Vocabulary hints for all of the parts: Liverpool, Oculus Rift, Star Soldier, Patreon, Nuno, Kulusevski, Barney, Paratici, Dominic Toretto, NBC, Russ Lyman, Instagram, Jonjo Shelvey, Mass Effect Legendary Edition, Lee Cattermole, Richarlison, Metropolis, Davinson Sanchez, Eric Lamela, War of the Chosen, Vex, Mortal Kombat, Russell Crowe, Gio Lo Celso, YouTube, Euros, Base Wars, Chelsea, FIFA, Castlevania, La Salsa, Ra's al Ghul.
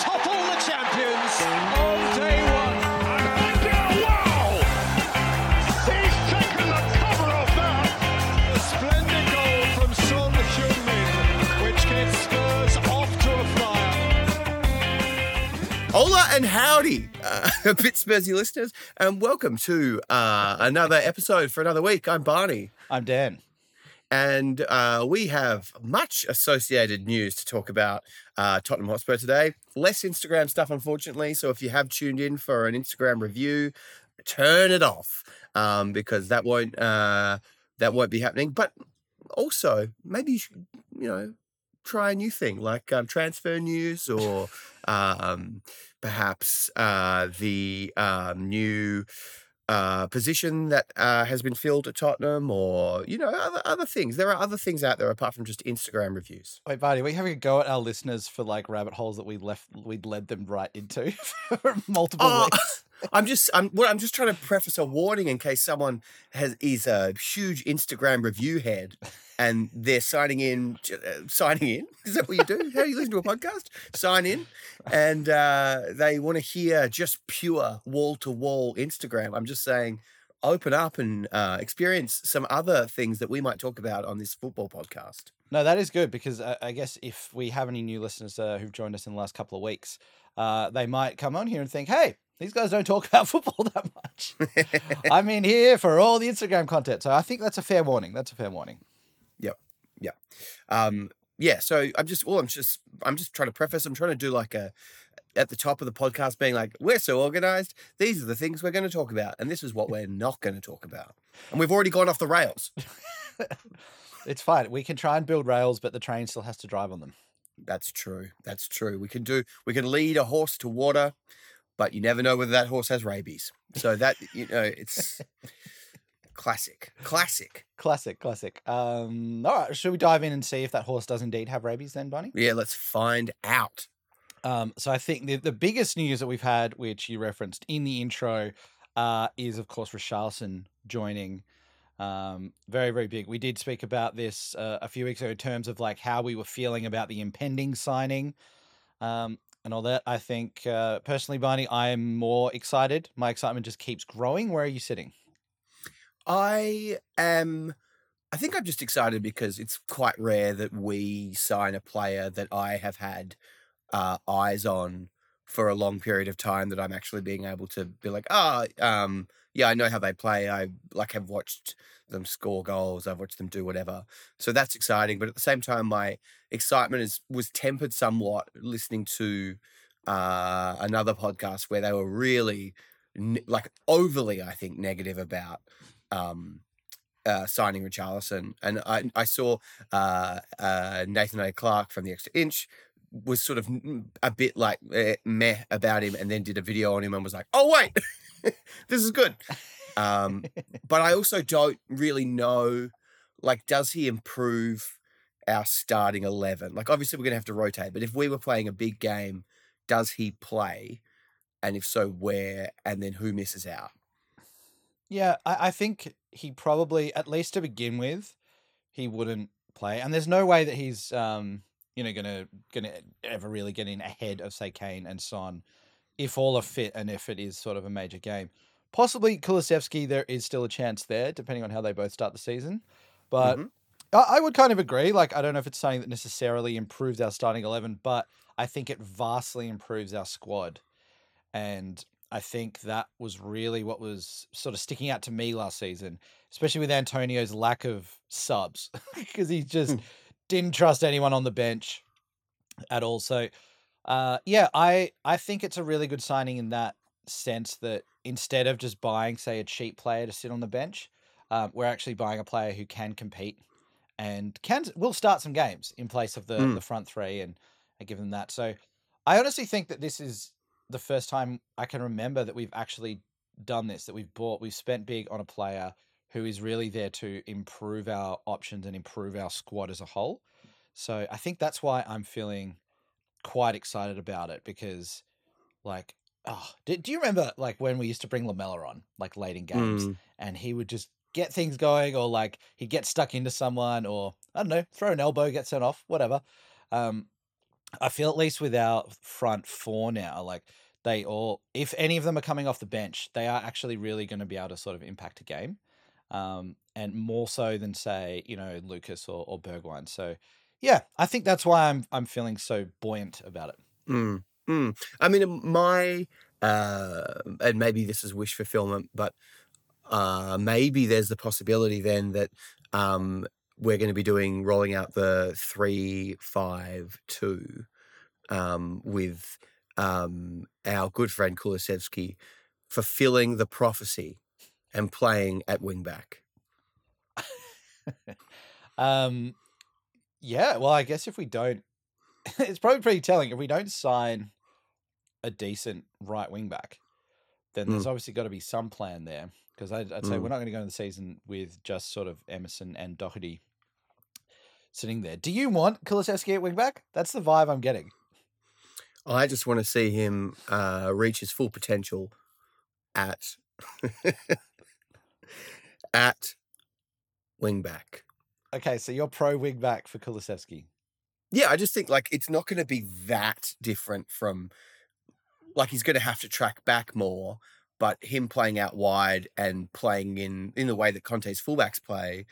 topple the champions on day one. And Maguire, wow! He's taken the cover off that. A splendid goal from Son Heung-min, which gets Spurs off to a flyer. Hola and howdy, a bit Spursy listeners, and welcome to another episode for another week. I'm Barney. I'm Dan. And we have much associated news to talk about Tottenham Hotspur today. Less Instagram stuff, unfortunately. So if you have tuned in for an Instagram review, turn it off because that won't be happening. But also, maybe you should, try a new thing like transfer news or perhaps the new position that has been filled at Tottenham, or other things. There are other things out there apart from just Instagram reviews. Wait, Barney, are we having a go at our listeners for like rabbit holes that we'd led them right into for multiple weeks? I'm just trying to preface a warning in case someone is a huge Instagram review head and they're signing in. Is that what you do? How do you listen to a podcast? Sign in. And they want to hear just pure wall-to-wall Instagram. I'm just saying, open up and experience some other things that we might talk about on this football podcast. No, that is good because I guess if we have any new listeners who've joined us in the last couple of weeks, they might come on here and think, hey, these guys don't talk about football that much. I'm in here for all the Instagram content. So I think that's a fair warning. Yep. Yeah. Yeah. So I'm just trying to preface. I'm trying to do like at the top of the podcast being like, we're so organized. These are the things we're going to talk about. And this is what we're not going to talk about. And we've already gone off the rails. It's fine. We can try and build rails, but the train still has to drive on them. That's true. We can lead a horse to water, but you never know whether that horse has rabies. So that, it's classic. All right. Should we dive in and see if that horse does indeed have rabies then, Bunny? Yeah, let's find out. So I think the biggest news that we've had, which you referenced in the intro, is, of course, Richarlison joining. Very, very big. We did speak about this a few weeks ago in terms of like how we were feeling about the impending signing. And all that. I think personally, Barney, I'm more excited. My excitement just keeps growing. Where are you sitting? I think I'm just excited because it's quite rare that we sign a player that I have had eyes on for a long period of time that I'm actually being able to be like, yeah, I know how they play. I have watched them score goals. I've watched them do whatever. So that's exciting. But at the same time, my excitement was tempered somewhat listening to another podcast where they were really overly, I think, negative about signing Richarlison. And I saw Nathan A. Clark from The Extra Inch was sort of a bit like meh about him and then did a video on him and was like, oh, wait. This is good. But I also don't really know, does he improve our starting 11? Obviously we're going to have to rotate, but if we were playing a big game, does he play? And if so, where? And then who misses out? Yeah, I think he probably, at least to begin with, he wouldn't play. And there's no way that he's, going to ever really get in ahead of, say, Kane and Son. If all are fit and if it is sort of a major game, possibly Kulusevski, there is still a chance there, depending on how they both start the season. But I would kind of agree. I don't know if it's something that necessarily improves our starting 11, but I think it vastly improves our squad. And I think that was really what was sort of sticking out to me last season, especially with Antonio's lack of subs, because he just didn't trust anyone on the bench at all. So, I think it's a really good signing in that sense that instead of just buying, say, a cheap player to sit on the bench, we're actually buying a player who can compete and will start some games in place of the front three and give them that. So I honestly think that this is the first time I can remember that we've actually done this, that we've spent big on a player who is really there to improve our options and improve our squad as a whole. So I think that's why I'm feeling quite excited about it because do you remember when we used to bring Lamela on late in games and he would just get things going or he'd get stuck into someone or I don't know, throw an elbow, get sent off, whatever. I feel at least with our front four now, like they all, if any of them are coming off the bench, they are actually really going to be able to sort of impact a game. And more so than say, you know, Lucas or Bergwijn. So yeah, I think that's why I'm feeling so buoyant about it. Mm, mm. I mean, my, and maybe this is wish fulfillment, but maybe there's the possibility then that we're going to be doing, rolling out the 3-5-2 with our good friend Kulusevski fulfilling the prophecy and playing at wing back. Yeah, well, I guess if we don't, it's probably pretty telling. If we don't sign a decent right wing back, then there's obviously got to be some plan there. Because I'd say we're not going to go into the season with just sort of Emerson and Doherty sitting there. Do you want Kulusevski at wing back? That's the vibe I'm getting. I just want to see him reach his full potential at at wing back. Okay, so you're pro wing back for Kulusevski. Yeah, I just think like it's not going to be that different from like he's going to have to track back more, but him playing out wide and playing in the way that Conte's fullbacks play,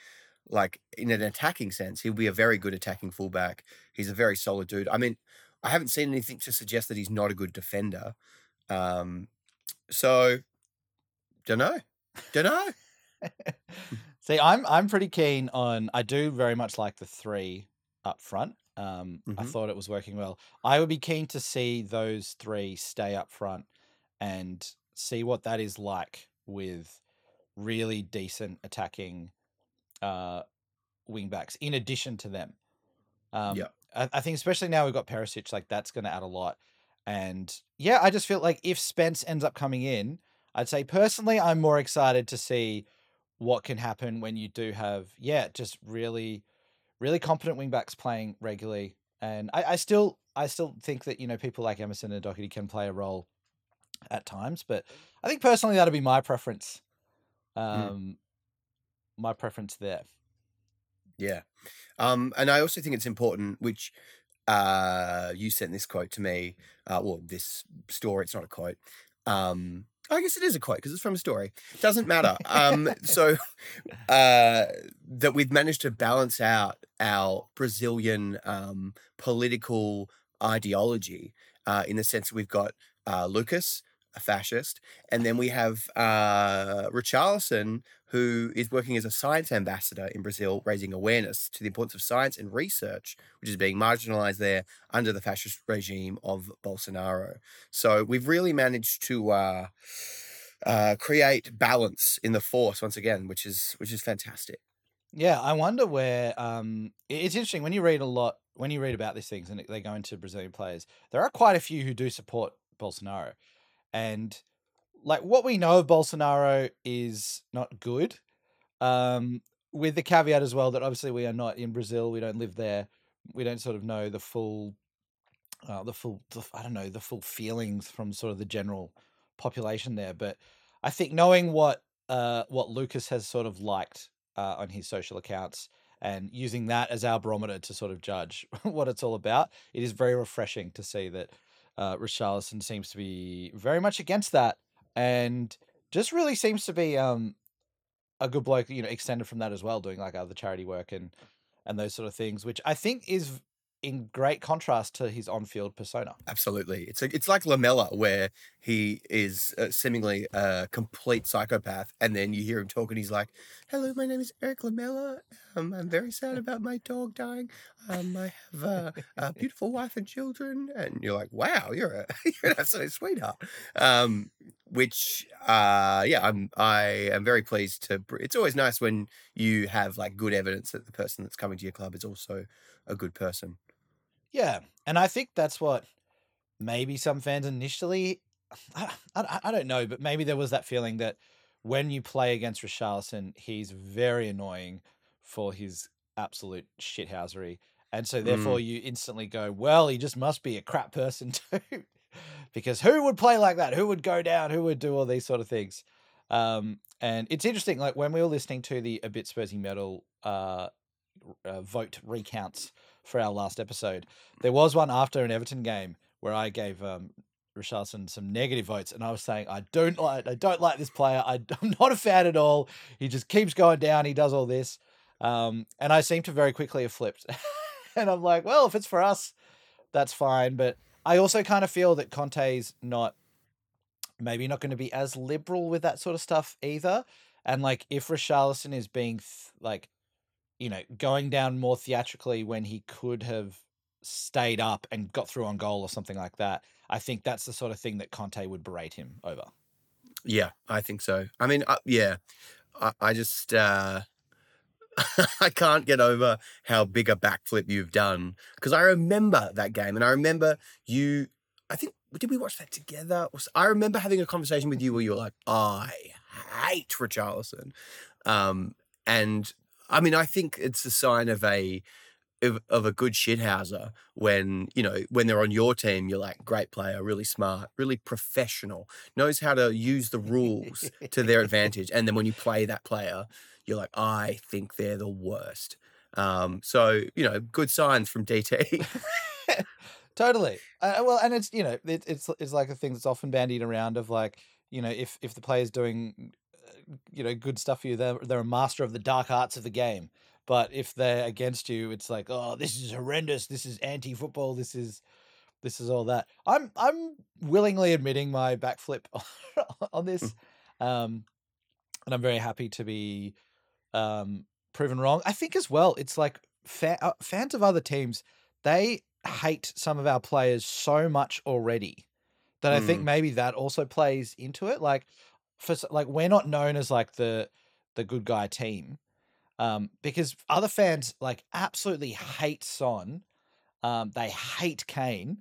like in an attacking sense, he'll be a very good attacking fullback. He's a very solid dude. I mean, I haven't seen anything to suggest that he's not a good defender. So don't know. See, I'm pretty keen on, I do very much like the three up front. I thought it was working well. I would be keen to see those three stay up front and see what that is like with really decent attacking wing backs in addition to them. I think especially now we've got Perisic, like that's going to add a lot. And yeah, I just feel like if Spence ends up coming in, I'd say personally, I'm more excited to see what can happen when you do have, just really, really competent wing backs playing regularly. And I still think that, you know, people like Emerson and Doherty can play a role at times, but I think personally, that'll be my preference. My preference there. Yeah. And I also think it's important, which, you sent this quote to me, well, this story, it's not a quote. I guess it is a quote because it's from a story. Doesn't matter. So that we've managed to balance out our Brazilian political ideology in the sense that we've got Lucas, a fascist, and then we have Richarlison, who is working as a science ambassador in Brazil, raising awareness to the importance of science and research, which is being marginalized there under the fascist regime of Bolsonaro. So we've really managed to create balance in the force once again, which is fantastic. Yeah, I wonder where it's interesting when you read about these things and they go into Brazilian players, there are quite a few who do support Bolsonaro. And like what we know of Bolsonaro is not good, with the caveat as well that obviously we are not in Brazil. We don't live there. We don't sort of know the full feelings from sort of the general population there. But I think knowing what Lucas has sort of liked on his social accounts and using that as our barometer to sort of judge what it's all about, it is very refreshing to see that Richarlison seems to be very much against that and just really seems to be a good bloke, you know, extended from that as well, doing like other charity work and those sort of things, which I think is in great contrast to his on-field persona. Absolutely. It's like Lamela, where he is seemingly a complete psychopath, and then you hear him talk and he's like, hello, my name is Eric Lamela. I'm very sad about my dog dying. I have a beautiful wife and children. And you're like, wow, you're an absolute sweetheart. I am very pleased to. It's always nice when you have like good evidence that the person that's coming to your club is also a good person. Yeah, and I think that's what maybe some fans initially, I don't know, but maybe there was that feeling that when you play against Richarlison, he's very annoying for his absolute shithousery. And so therefore you instantly go, well, he just must be a crap person too, because who would play like that? Who would go down? Who would do all these sort of things? And it's interesting, like when we were listening to the A Bit Spursy Medal vote recounts for our last episode. There was one after an Everton game where I gave Richarlison some negative votes, and I was saying I don't like this player. I'm not a fan at all. He just keeps going down. He does all this, and I seem to very quickly have flipped. And I'm like, well, if it's for us, that's fine. But I also kind of feel that Conte's maybe not going to be as liberal with that sort of stuff either. And like, if Richarlison is being going down more theatrically when he could have stayed up and got through on goal or something like that, I think that's the sort of thing that Conte would berate him over. Yeah, I think so. I mean, I just I can't get over how big a backflip you've done, because I remember that game, and I remember you, I think, did we watch that together? I remember having a conversation with you where you were like, I hate Richarlison. And I mean, I think it's a sign of a good shithouser when they're on your team, you're like, great player, really smart, really professional, knows how to use the rules to their advantage. And then when you play that player, you're like, I think they're the worst. So, good signs from DT. Totally. Well, and it's, it's like a thing that's often bandied around of like, if the player's doing, good stuff for you, they're a master of the dark arts of the game. But if they're against you, it's like, oh, this is horrendous. This is anti-football. This is all that. I'm willingly admitting my backflip on this, and I'm very happy to be proven wrong. I think as well, it's like fans of other teams, they hate some of our players so much already that I think maybe that also plays into it. Like, we're not known as like the good guy team. Because other fans like absolutely hate Son, they hate Kane,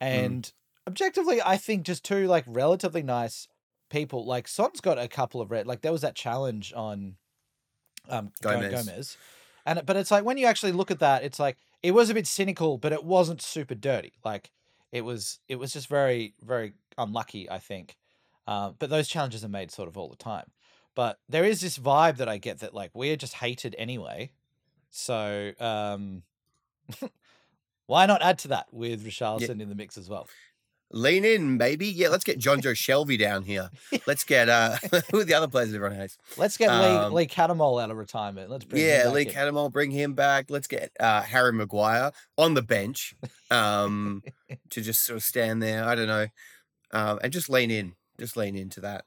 and objectively, I think just two like relatively nice people. Like Son's got a couple of red. Like there was that challenge on Gomez, but it's like when you actually look at that, it's like it was a bit cynical, but it wasn't super dirty. Like it was just very very unlucky, I think. But those challenges are made sort of all the time. But there is this vibe that I get that like we're just hated anyway, so why not add to that with Richarlison in the mix as well? Lean in, baby. Yeah, let's get Jonjo Shelvey down here. Let's get who are the other players that everyone hates? Let's get Lee Cattermole out of retirement. Let's bring him back. Lee Cattermole, bring him back. Let's get Harry Maguire on the bench to just sort of stand there. I don't know, and just lean in. Just lean into that.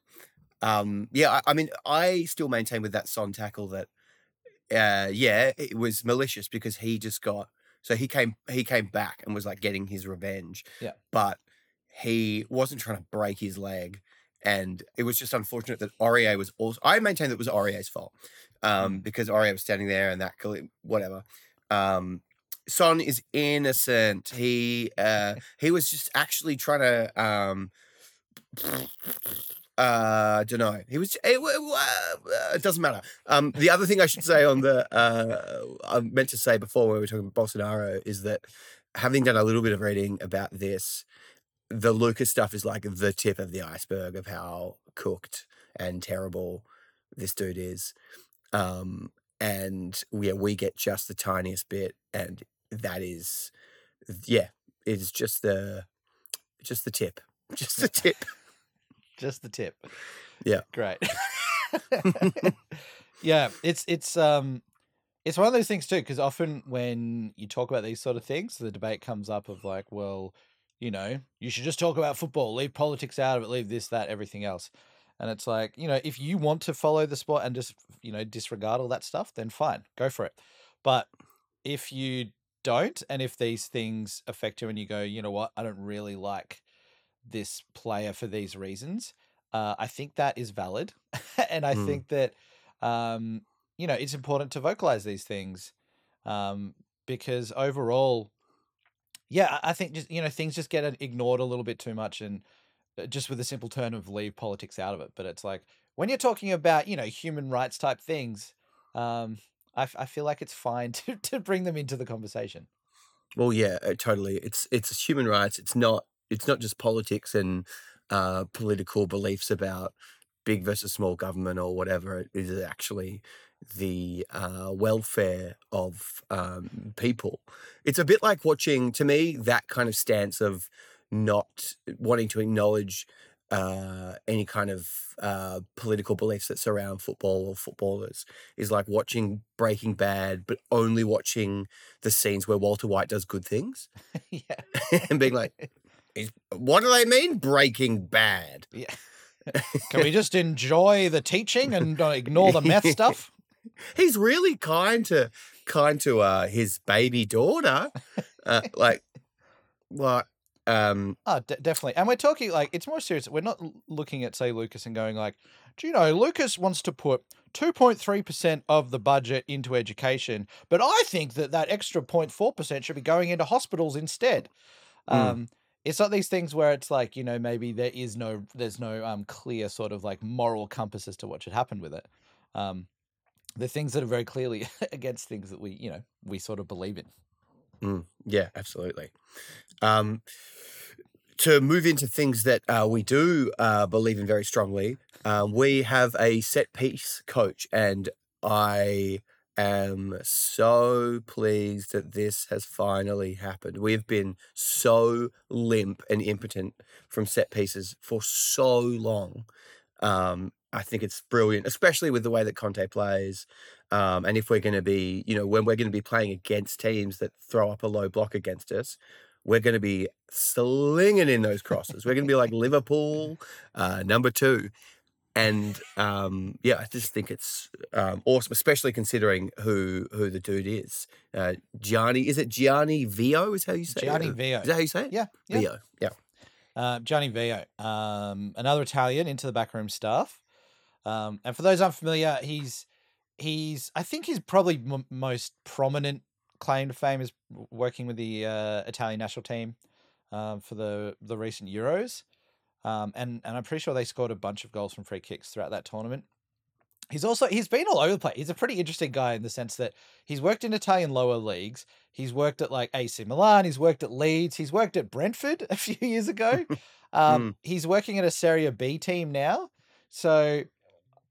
I mean, I still maintain with that Son tackle that, it was malicious because he came back and was like getting his revenge. Yeah. But he wasn't trying to break his leg. And it was just unfortunate that Aurier was also, I maintain that it was Aurier's fault, because Aurier was standing there and that, whatever. Son is innocent. He was just actually trying to, I don't know. He was. It doesn't matter. The other thing I should say on the I meant to say before when we were talking about Bolsonaro is that, having done a little bit of reading about this, the Lucas stuff is like the tip of the iceberg of how cooked and terrible this dude is, and we get just the tiniest bit, and that is, it is just the tip. Just the tip. Yeah. Great. Yeah. It's one of those things too, because often when you talk about these sort of things, the debate comes up of like, well, you should just talk about football, leave politics out of it, leave this, that, everything else. And it's like, if you want to follow the sport and just, disregard all that stuff, then fine, go for it. But if you don't, and if these things affect you and you go, you know what, I don't really like this player for these reasons, I think that is valid. And I think that, it's important to vocalize these things, because overall, I think just, things just get ignored a little bit too much, and just with the simple turn of leave politics out of it. But it's like, when you're talking about, human rights type things, I feel like it's fine to bring them into the conversation. Well, yeah, totally. It's human rights. It's not just politics and political beliefs about big versus small government or whatever. It is actually the welfare of people. It's a bit like watching, to me, that kind of stance of not wanting to acknowledge any kind of political beliefs that surround football or footballers is like watching Breaking Bad, but only watching the scenes where Walter White does good things. Yeah. And being like, what do they mean Breaking Bad? Yeah. Can we just enjoy the teaching and ignore the meth stuff? He's really kind to his baby daughter. Like, what? Oh, definitely. And we're talking like, it's more serious. We're not looking at, say, Lucas and going like, do you know, Lucas wants to put 2.3% of the budget into education, but I think that extra 0.4% should be going into hospitals instead. It's not these things where it's like, you know, maybe there's no clear sort of like moral compass as to what should happen with it. The things that are very clearly against things that we sort of believe in. Yeah, absolutely. To move into things that we do believe in very strongly, we have a set piece coach, and I am so pleased that this has finally happened. We've been so limp and impotent from set pieces for so long. I think it's brilliant, especially with the way that Conte plays. And if we're going to be, when we're going to be playing against teams that throw up a low block against us, we're going to be slinging in those crosses. We're going to be like Liverpool, number two. And, I just think it's awesome, especially considering who the dude is. Gianni, is it Gianni Vio is how you say Gianni it? Gianni Vio. Is that how you say it? Yeah. Vio, yeah. Gianni Vio, another Italian into the backroom staff. And for those unfamiliar, he's I think his probably most prominent claim to fame is working with the Italian national team for the recent Euros. And I'm pretty sure they scored a bunch of goals from free kicks throughout that tournament. He's been all over the place. He's a pretty interesting guy in the sense that he's worked in Italian lower leagues. He's worked at like AC Milan. He's worked at Leeds. He's worked at Brentford a few years ago. He's working at a Serie B team now. So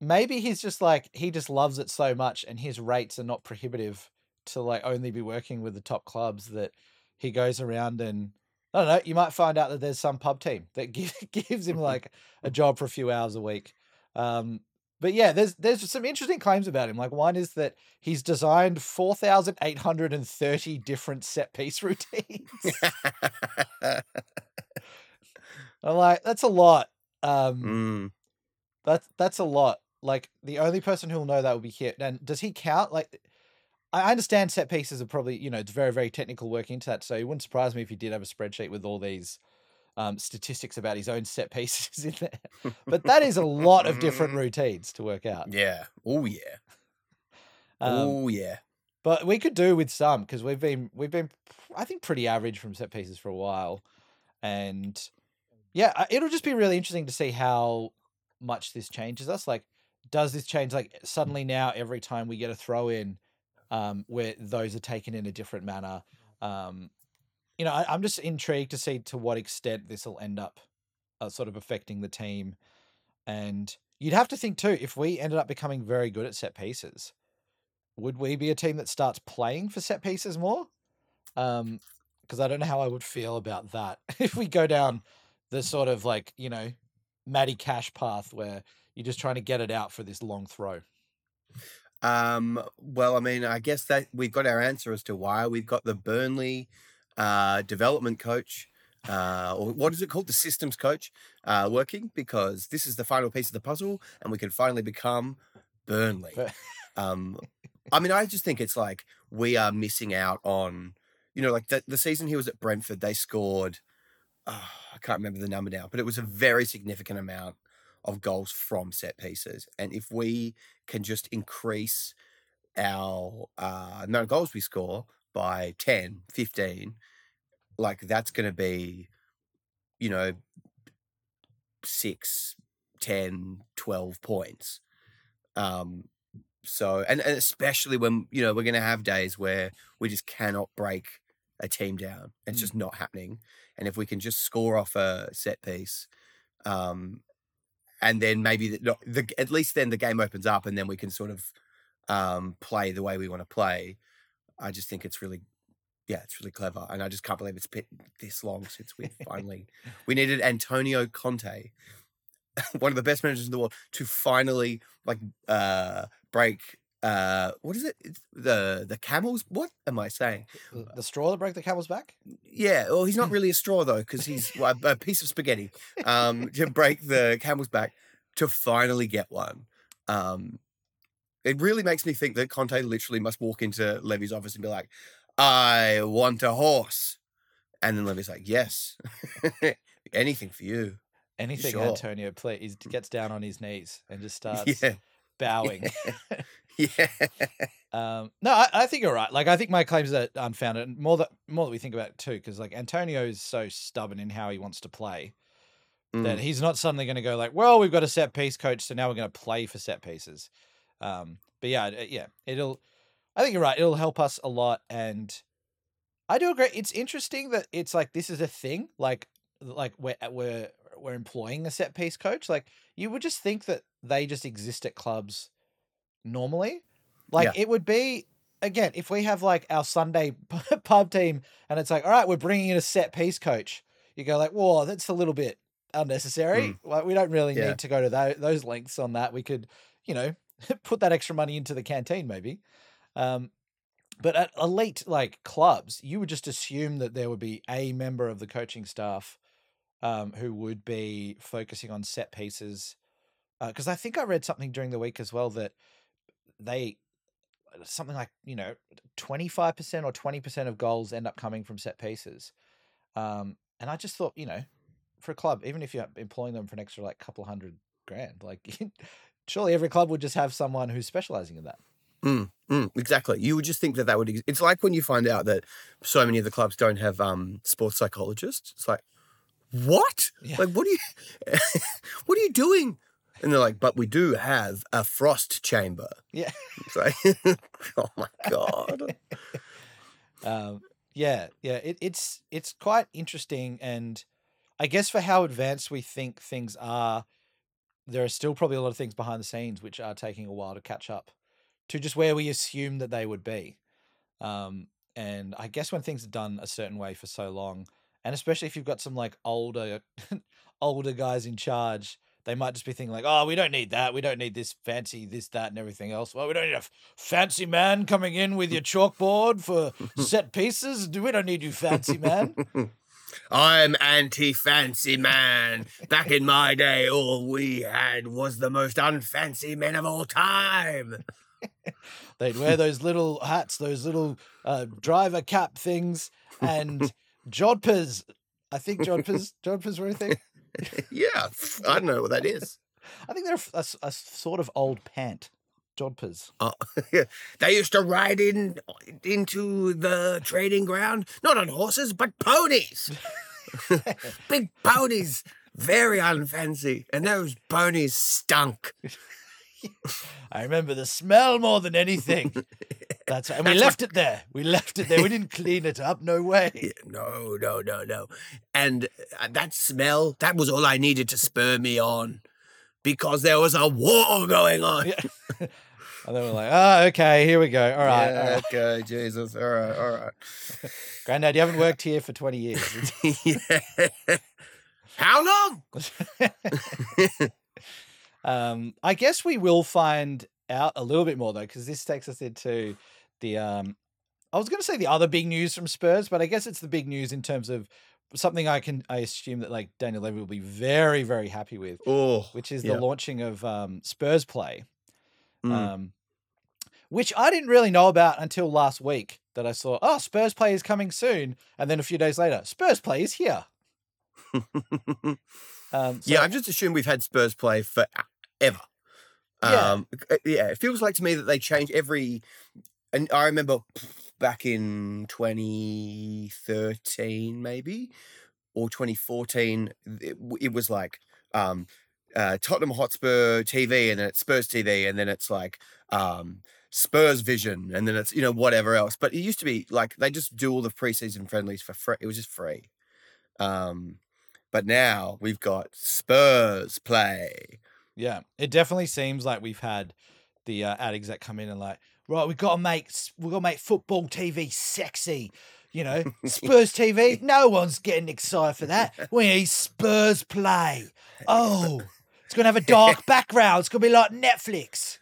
maybe he's just like, he just loves it so much and his rates are not prohibitive to like only be working with the top clubs that he goes around and, I don't know, you might find out that there's some pub team that gives him like a job for a few hours a week. But yeah, there's some interesting claims about him. Like one is that he's designed 4,830 different set piece routines. I'm like, that's a lot. That's a lot. Like the only person who'll know that will be here. And does he count? Like, I understand set pieces are probably, it's very, very technical work into that. So it wouldn't surprise me if he did have a spreadsheet with all these statistics about his own set pieces in there, but that is a lot of different routines to work out. Yeah. Oh yeah. But we could do with some, cause we've been, I think, pretty average from set pieces for a while. And yeah, it'll just be really interesting to see how much this changes us. Like, does this change? Like suddenly now every time we get a throw in, where those are taken in a different manner, I'm just intrigued to see to what extent this will end up sort of affecting the team. And you'd have to think too, if we ended up becoming very good at set pieces, would we be a team that starts playing for set pieces more? Because I don't know how I would feel about that. If we go down the sort of like, Matty Cash path where you're just trying to get it out for this long throw. Well, I mean, I guess that we've got our answer as to why we've got the Burnley development coach, or what is it called? The systems coach, working, because this is the final piece of the puzzle and we can finally become Burnley. I mean, I just think it's like, we are missing out on, like the season he was at Brentford, they scored, I can't remember the number now, but it was a very significant amount of goals from set pieces. And if we can just increase our, amount of goals we score by 10, 15, like that's going to be, 6, 10, 12 points. So, and especially when, we're going to have days where we just cannot break a team down. It's just not happening. And if we can just score off a set piece, and then maybe at least then the game opens up and then we can sort of play the way we want to play. I just think it's really, yeah, it's really clever. And I just can't believe it's been this long since we finally, we needed Antonio Conte, one of the best managers in the world, to finally like break, what is it? It's the camel's, what am I saying? The straw that broke the camel's back? Yeah. Well, he's not really a straw though, because he's a piece of spaghetti to break the camel's back, to finally get one. It really makes me think that Conte literally must walk into Levy's office and be like, I want a horse. And then Levy's like, yes, anything for you. Anything, sure. Antonio, please. He gets down on his knees and just starts bowing. Yeah. No, I think you're right. Like, I think my claims are unfounded. And more that we think about it too, because like Antonio is so stubborn in how he wants to play that he's not suddenly going to go like, well, we've got a set piece coach, so now we're going to play for set pieces. But yeah, I think you're right. It'll help us a lot. And I do agree. It's interesting that it's like, this is a thing, like we're employing a set piece coach. Like you would just think that they just exist at clubs normally. Like it would be, again, if we have like our Sunday pub team and it's like, all right, we're bringing in a set piece coach. You go like, whoa, that's a little bit unnecessary. Like we don't really need to go to those lengths on that. We could, you know, put that extra money into the canteen maybe. But at elite like clubs, you would just assume that there would be a member of the coaching staff who would be focusing on set pieces. Because I think I read something during the week as well that something like, you know, 25% or 20% of goals end up coming from set pieces. And I just thought, you know, for a club, even if you're employing them for an extra like couple $100,000, like surely every club would just have someone who's specializing in that. Exactly. You would just think that would exist. It's like when you find out that so many of the clubs don't have sports psychologists. It's like, what? Yeah. Like, what are you doing? And they're like, but we do have a frost chamber. Yeah. It's like, oh my God. Yeah. It's quite interesting. And I guess for how advanced we think things are, there are still probably a lot of things behind the scenes which are taking a while to catch up to just where we assume that they would be. And I guess when things are done a certain way for so long, and especially if you've got some like older guys in charge, they might just be thinking like, oh, we don't need that. We don't need this fancy, this, that, and everything else. Well, we don't need a fancy man coming in with your chalkboard for set pieces. We don't need you, fancy man. I'm anti-fancy man. Back in my day, all we had was the most unfancy men of all time. They'd wear those little hats, those little driver cap things, and jodhpurs. I think jodhpurs were a thing. Yeah, I don't know what that is. I think they're a sort of old pant. Jodhpurs. Oh, yeah. They used to ride into the trading ground, not on horses, but ponies. Big ponies, very unfancy. And those ponies stunk. I remember the smell more than anything. We left it there. We didn't clean it up. No way. Yeah, no. And that smell, that was all I needed to spur me on, because there was a war going on. Yeah. And they were like, oh, okay, here we go. All right. Okay, Jesus. All right. Granddad, you haven't worked here for 20 years. How long? I guess we will find out a little bit more, though, because this takes us into the I was going to say the other big news from Spurs, but I guess it's the big news in terms of something I assume that like Daniel Levy will be very, very happy with, which is the launching of Spurs Play, which I didn't really know about until last week, that I saw, oh, Spurs Play is coming soon. And then a few days later, Spurs Play is here. I've just assumed we've had Spurs Play forever. It feels like to me that they change every, and I remember back in 2013 maybe, or 2014, it was like Tottenham Hotspur TV, and then it's Spurs TV, and then it's like Spurs Vision, and then it's, you know, whatever else. But it used to be like they just do all the preseason friendlies for free. It was just free. But now we've got Spurs Play. Yeah, it definitely seems like we've had the ad exec come in and like, right, we've got to make football TV sexy. You know, Spurs TV, no one's getting excited for that. We need Spurs Play. Oh, it's going to have a dark background. It's going to be like Netflix.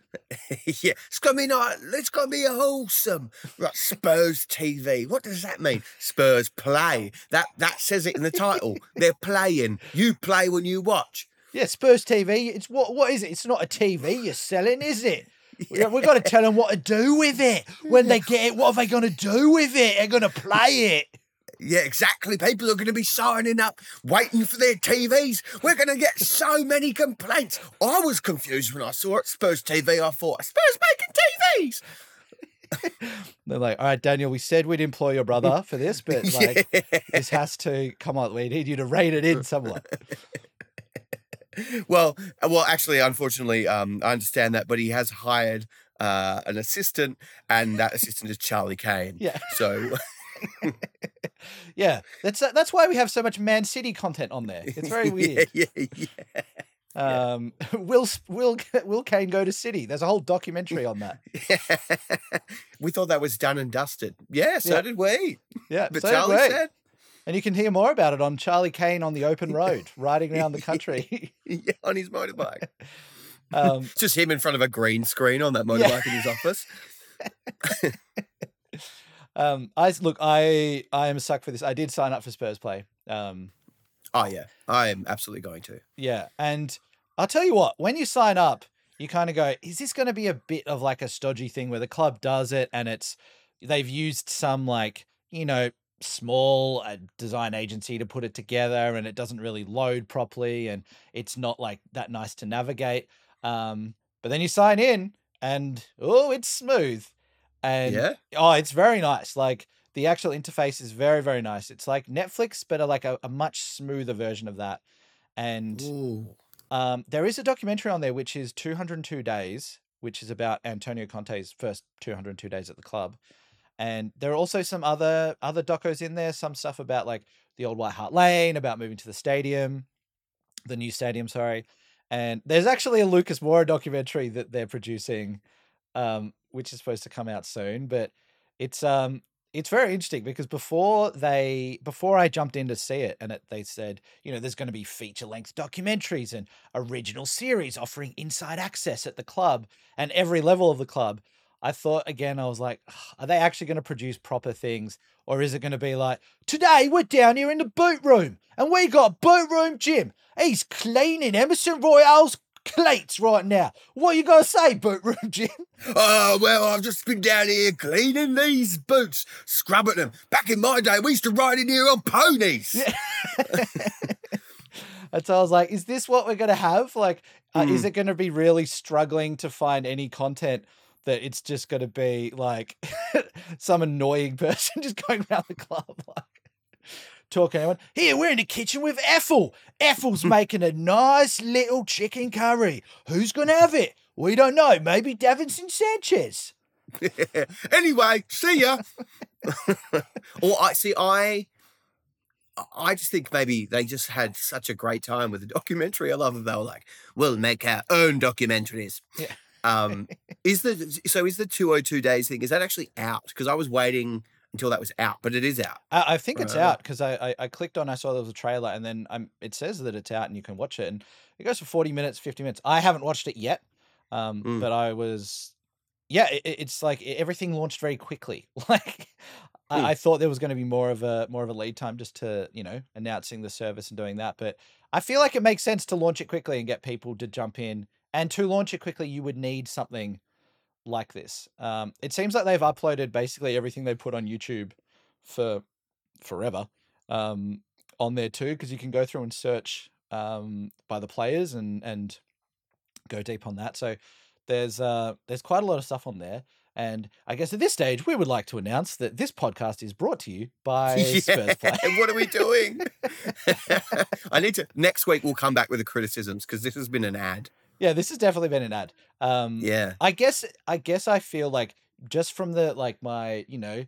Yeah, it's going to be not. It's going to be wholesome. Right, Spurs TV. What does that mean? Spurs Play. That says it in the title. They're playing. You play when you watch. Yeah, Spurs TV. It's what is it? It's not a TV you're selling, is it? Yeah. We've got to tell them what to do with it. When they get it, what are they going to do with it? They're going to play it. Yeah, exactly. People are going to be signing up, waiting for their TVs. We're going to get so many complaints. I was confused when I saw it. Spurs TV, I thought, Spurs making TVs? They're like, all right, Daniel, we said we'd employ your brother for this, but like, this has to come on. We need you to rein it in somewhat. Well, actually, unfortunately, I understand that, but he has hired an assistant, and that assistant is Charlie Kane. Yeah. So. Yeah, that's why we have so much Man City content on there. It's very weird. Yeah. Will Kane go to City? There's a whole documentary on that. Yeah. We thought that was done and dusted. Yeah, so did we. Yeah, but so Charlie did we. Said. And you can hear more about it on Charlie Kane on the open road, riding around the country. Yeah, on his motorbike. Just him in front of a green screen on that motorbike in his office. I am a suck for this. I did sign up for Spurs Play. I am absolutely going to. Yeah, and I'll tell you what, when you sign up, you kind of go, is this going to be a bit of like a stodgy thing where the club does it and they've used some like, you know, small design agency to put it together and it doesn't really load properly and it's not like that nice to navigate. But then you sign in and, oh, it's smooth. And it's very nice. Like the actual interface is very, very nice. It's like Netflix, but like a much smoother version of that. And there is a documentary on there, which is 202 days, which is about Antonio Conte's first 202 days at the club. And there are also some other docos in there, some stuff about like the old White Hart Lane, about moving to the new stadium, sorry. And there's actually a Lucas Moura documentary that they're producing, which is supposed to come out soon. But it's very interesting because before I jumped in to see it, and they said, you know, there's going to be feature-length documentaries and original series offering inside access at the club and every level of the club. I thought, again, I was like, are they actually going to produce proper things? Or is it going to be like, today we're down here in the boot room and we got boot room Jim. He's cleaning Emerson Royale's plates right now. What are you going to say, boot room Jim? Oh, well, I've just been down here cleaning these boots, scrubbing them. Back in my day, we used to ride in here on ponies. Yeah. And so I was like, is this what we're going to have? Like, is it going to be really struggling to find any content? That it's just going to be like some annoying person just going around the club like talking to everyone. Here, we're in the kitchen with Ethel. Ethel's making a nice little chicken curry. Who's going to have it? We don't know. Maybe Davinson Sanchez. Yeah. Anyway, see ya. Or I just think maybe they just had such a great time with the documentary. I love that they were like, we'll make our own documentaries. Yeah. Is the 202 days thing, is that actually out? Because I was waiting until that was out, but it is out. I think it's out because I clicked on, I saw there was a trailer and then it says that it's out and you can watch it and it goes for 40 minutes, 50 minutes. I haven't watched it yet. But I was, it's like everything launched very quickly. Like I thought there was going to be more of a lead time just to, you know, announcing the service and doing that. But I feel like it makes sense to launch it quickly and get people to jump in. And to launch it quickly, you would need something like this. It seems like they've uploaded basically everything they put on YouTube for forever on there too, because you can go through and search by the players and go deep on that. So there's quite a lot of stuff on there. And I guess at this stage, we would like to announce that this podcast is brought to you by Spurs Play. What are we doing? Next week we'll come back with the criticisms because this has been an ad. Yeah, this has definitely been an ad. I guess I feel like just from the, like my, you know,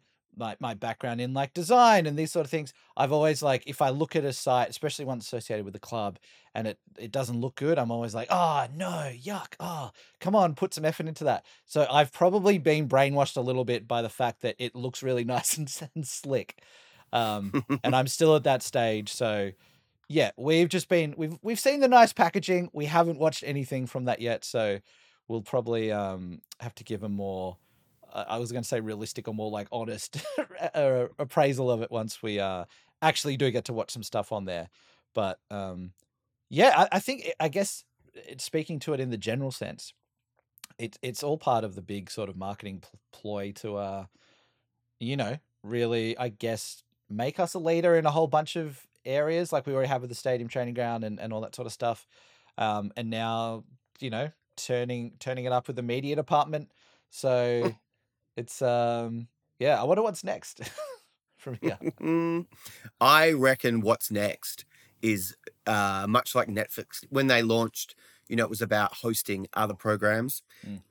my background in like design and these sort of things, I've always like, if I look at a site, especially one associated with a club, and it doesn't look good, I'm always like, oh no, yuck. Oh, come on, put some effort into that. So I've probably been brainwashed a little bit by the fact that it looks really nice and slick. And I'm still at that stage. So yeah, we've seen the nice packaging. We haven't watched anything from that yet. So we'll probably have to give a more, I was going to say realistic or more like honest appraisal of it once we actually do get to watch some stuff on there. But I guess speaking to it in the general sense, it's all part of the big sort of marketing ploy to, really, I guess, make us a leader in a whole bunch of areas like we already have with the stadium training ground and all that sort of stuff. And now, turning it up with the media department. So it's, I wonder what's next from here. I reckon what's next is much like Netflix. When they launched, it was about hosting other programs.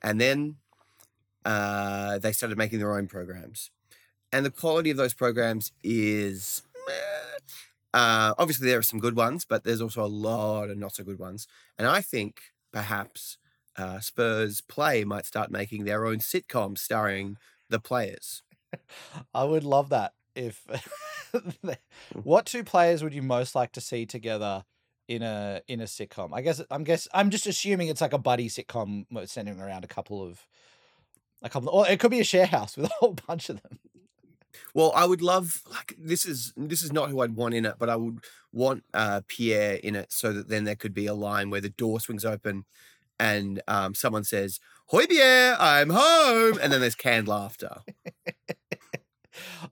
And then they started making their own programs. And the quality of those programs is... obviously, there are some good ones, but there's also a lot of not so good ones. And I think perhaps... Spurs Play might start making their own sitcom starring the players. I would love that. If what two players would you most like to see together in a sitcom? I'm just assuming it's like a buddy sitcom centering around a couple of, or it could be a share house with a whole bunch of them. Well, I would love, like, this is not who I'd want in it, but I would want Pierre in it so that then there could be a line where the door swings open and someone says, "Hoi Pierre, I'm home," and then there's canned laughter.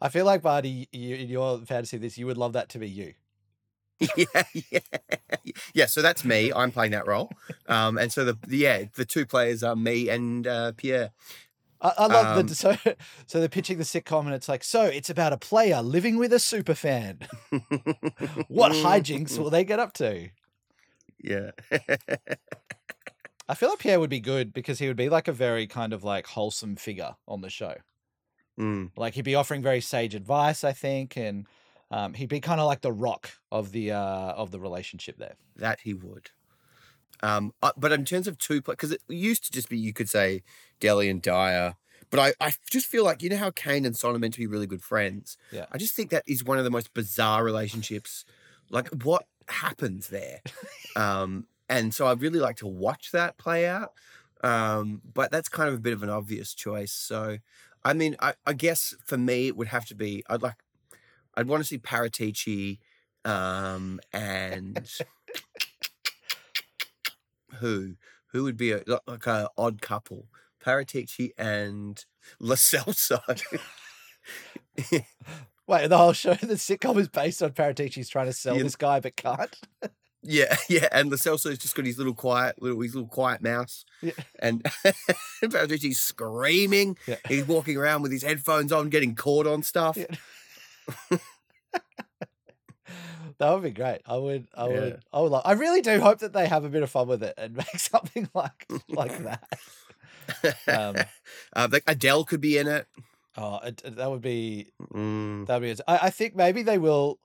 I feel like, Barty, in your fantasy of this, you would love that to be you. Yeah. So that's me. I'm playing that role, and so the two players are me and Pierre. I love the so they're pitching the sitcom, and it's like, so it's about a player living with a super fan. What hijinks will they get up to? Yeah. I feel like Pierre would be good because he would be like a very kind of like wholesome figure on the show. Like he'd be offering very sage advice, I think. And he'd be kind of like the rock of the relationship there. That he would. But in terms of two, because it used to just be, you could say Dele and Dyer, but I just feel like, how Kane and Son are meant to be really good friends. Yeah. I just think that is one of the most bizarre relationships. Like what happens there? And so I'd really like to watch that play out. But that's kind of a bit of an obvious choice. So, I mean, I guess for me, it would have to be, I'd want to see Paratici and who would be like a odd couple, Paratici and La Salsa. Wait, the whole show, the sitcom is based on Paratici's trying to sell this guy, but can't. Yeah, and Lo Celso's just got his little quiet mouse, and he's screaming. Yeah. He's walking around with his headphones on, getting caught on stuff. Yeah. That would be great. I really do hope that they have a bit of fun with it and make something like that. Like Adele could be in it. Oh, that would be. I think maybe they will.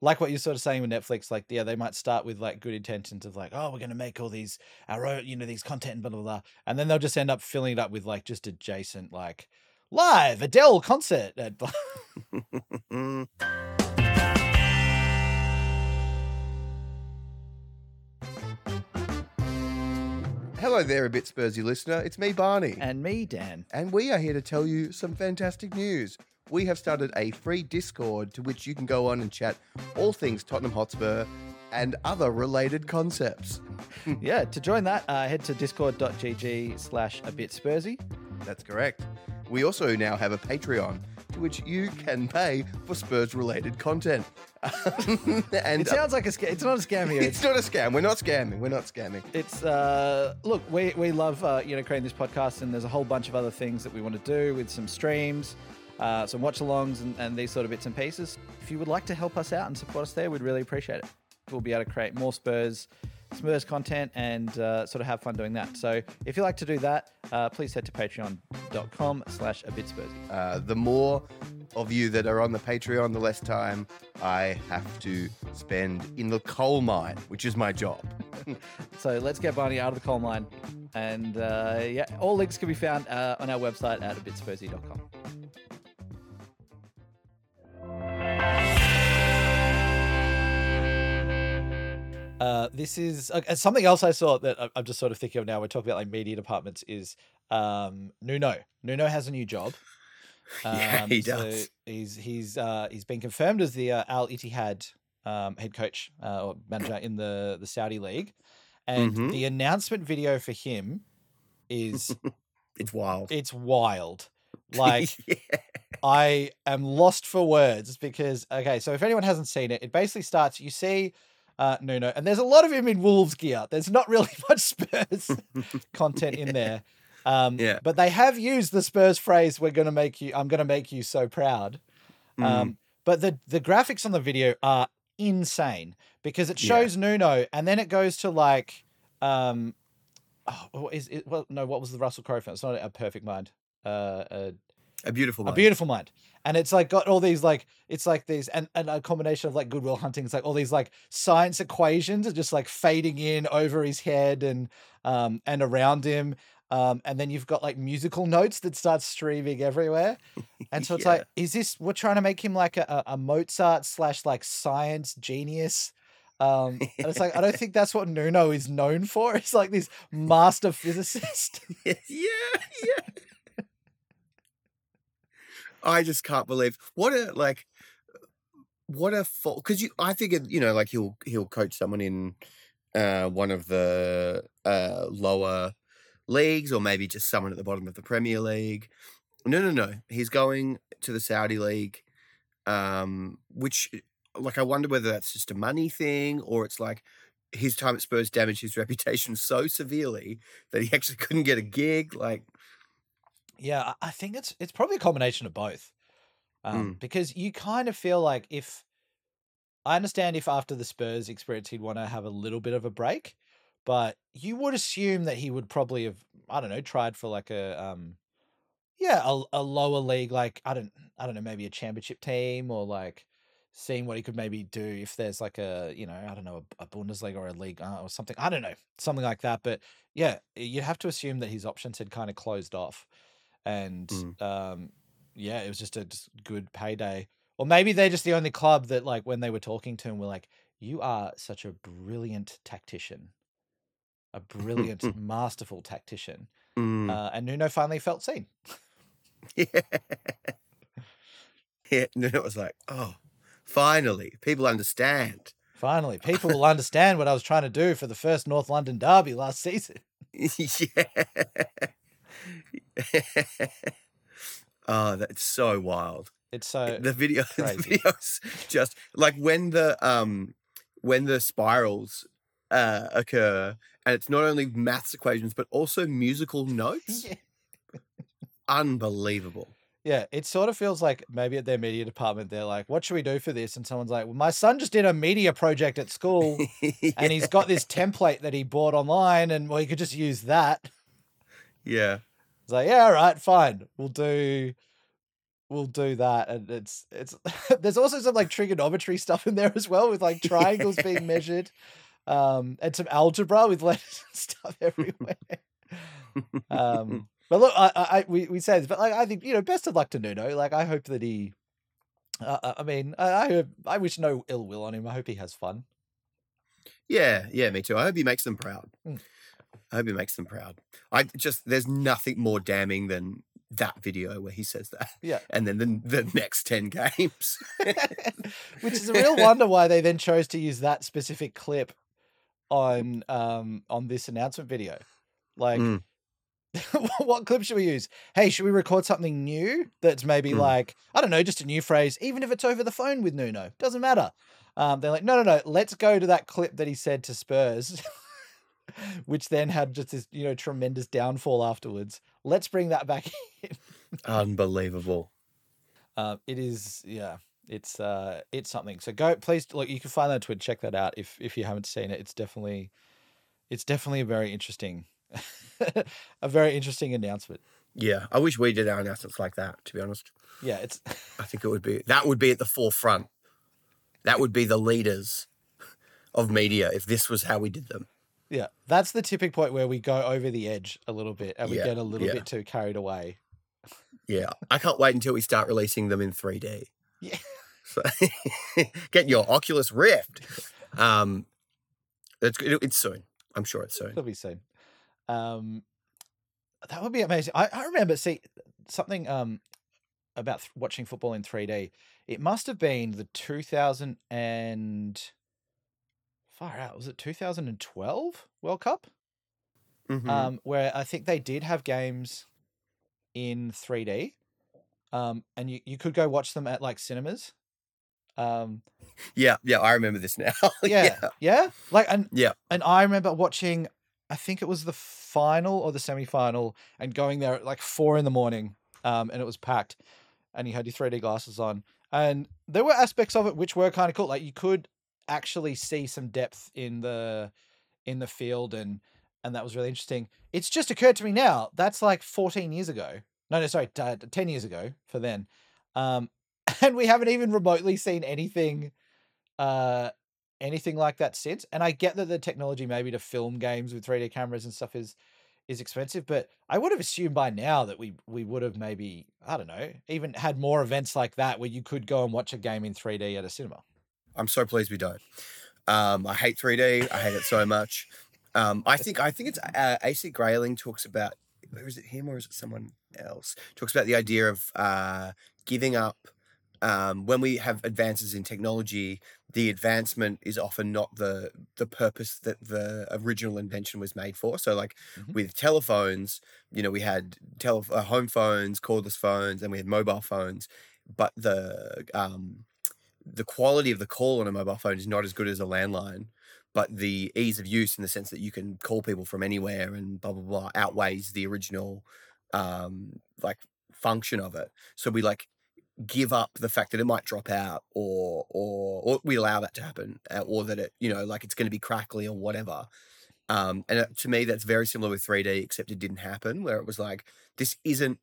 Like what you're sort of saying with Netflix, like, yeah, they might start with like good intentions of like, oh, we're going to make all these, our own, these content and blah, blah, blah. And then they'll just end up filling it up with like just adjacent, like live Adele concert. Hello there, a bit Spursy listener. It's me, Barney. And me, Dan. And we are here to tell you some fantastic news. We have started a free Discord to which you can go on and chat all things Tottenham Hotspur and other related concepts. Yeah, to join that, head to discord.gg/abitspursy. That's correct. We also now have a Patreon to which you can pay for Spurs-related content. And it sounds like a scam. It's not a scam here. It's not a scam. We're not scamming. It's look, we love creating this podcast, and there's a whole bunch of other things that we want to do with some streams. Some watch-alongs and these sort of bits and pieces. If you would like to help us out and support us there, we'd really appreciate it. We'll be able to create more Spurs content and sort of have fun doing that. So if you like to do that, please head to patreon.com/abitspursy. The more of you that are on the Patreon, the less time I have to spend in the coal mine, which is my job. So let's get Barney out of the coal mine. And yeah, all links can be found on our website at abitspursy.com. This is something else I saw that I'm just sort of thinking of now. We're talking about like media departments is Nuno. Nuno has a new job. Yeah, he does. So he's been confirmed as the Al Ittihad head coach or manager in the Saudi league, and the announcement video for him is it's wild. It's wild. Like yeah. I am lost for words because okay. So if anyone hasn't seen it, it basically starts. You see. Nuno. And there's a lot of him in Wolves gear. There's not really much Spurs content in there. But they have used the Spurs phrase, "We're going to make you, I'm going to make you so proud." But the graphics on the video are insane because it shows Nuno and then it goes to like, what was the Russell Crowe film? It's not A Perfect Mind. A Beautiful Mind. A Beautiful Mind. And it's like got all these like, it's like these, and a combination of like Good Will Hunting. It's like all these like science equations are just like fading in over his head and around him. And then you've got like musical notes that start streaming everywhere. And so it's like, is this, we're trying to make him like a Mozart / like science genius. And it's like, I don't think that's what Nuno is known for. It's like this master physicist. I just can't believe what a fault. Because I figured, like he'll coach someone in one of the lower leagues or maybe just someone at the bottom of the Premier League. No. He's going to the Saudi League, which I wonder whether that's just a money thing or it's like his time at Spurs damaged his reputation so severely that he actually couldn't get a gig. Yeah, I think it's probably a combination of both, because you kind of feel like if after the Spurs experience he'd want to have a little bit of a break, but you would assume that he would probably have tried for like a lower league like I don't know maybe a championship team or like seeing what he could maybe do if there's like a Bundesliga or a league or something something like that. But yeah, you have to assume that his options had kind of closed off. And it was just a good payday. Or maybe they're just the only club that, like, when they were talking to him, were like, "You are such a brilliant tactician, a brilliant, masterful tactician." And Nuno finally felt seen. Nuno was like, "Oh, finally, people understand. Finally, people will understand what I was trying to do for the first North London derby last season." Oh, that's so wild. It's so crazy. The video's just like when the spirals occur and it's not only maths equations but also musical notes. Unbelievable. Yeah, it sort of feels like maybe at their media department they're like, "What should we do for this?" And someone's like, "Well, my son just did a media project at school and he's got this template that he bought online and he could just use that." Yeah. It's like, yeah, all right, fine. We'll do that. And it's there's also some like trigonometry stuff in there as well with like triangles being measured. And some algebra with letters and stuff everywhere. But look, we say this, but like I think, best of luck to Nuno. Like I hope that he I wish no ill will on him. I hope he has fun. Yeah, me too. I hope he makes them proud. There's nothing more damning than that video where he says that. Yeah. And then the next 10 games. Which is a real wonder why they then chose to use that specific clip on this announcement video. Like, what clip should we use? Hey, should we record something new that's maybe just a new phrase, even if it's over the phone with Nuno? Doesn't matter. They're like, no, let's go to that clip that he said to Spurs. Which then had just this, tremendous downfall afterwards. Let's bring that back in. Unbelievable. It is, yeah. It's something. So go, please look. You can find that on Twitter. Check that out if you haven't seen it. It's definitely a very interesting announcement. Yeah, I wish we did our announcements like that, to be honest. Yeah, it's... I think it would be... That would be at the forefront. That would be the leaders of media if this was how we did them. Yeah, that's the tipping point where we go over the edge a little bit and we get a little bit too carried away. Yeah, I can't wait until we start releasing them in 3D. Yeah. So, get your Oculus Rift. It's soon. I'm sure it's soon. It'll be soon. That would be amazing. I remember, something about watching football in 3D. It must have been the 2000 and... Far out. Was it 2012 World Cup? Mm-hmm. Where I think they did have games in 3D. And you could go watch them at like cinemas. Yeah, I remember this now. Yeah. Like and I remember watching, I think it was the final or the semi-final, and going there at like 4 a.m, and it was packed, and you had your 3D glasses on. And there were aspects of it which were kind of cool. Like you could actually see some depth in the field, and that was really interesting. It's just occurred to me now, that's like 14 years ago. No, sorry, 10 years ago for then. And we haven't even remotely seen anything like that since. And I get that the technology maybe to film games with 3D cameras and stuff is expensive, but I would have assumed by now that we would have maybe, I don't know, even had more events like that where you could go and watch a game in 3D at a cinema. I'm so pleased we don't. I hate 3D. I hate it so much. I think it's AC Grayling talks about, or is it him or is it someone else? Talks about the idea of giving up. When we have advances in technology, the advancement is often not the purpose that the original invention was made for. So like with telephones, we had home phones, cordless phones, and we had mobile phones, but the quality of the call on a mobile phone is not as good as a landline, but the ease of use in the sense that you can call people from anywhere and blah, blah, blah outweighs the original function of it. So we give up the fact that it might drop out or we allow that to happen, or that it, it's going to be crackly or whatever. And to me, that's very similar with 3D, except it didn't happen, where it was like, this isn't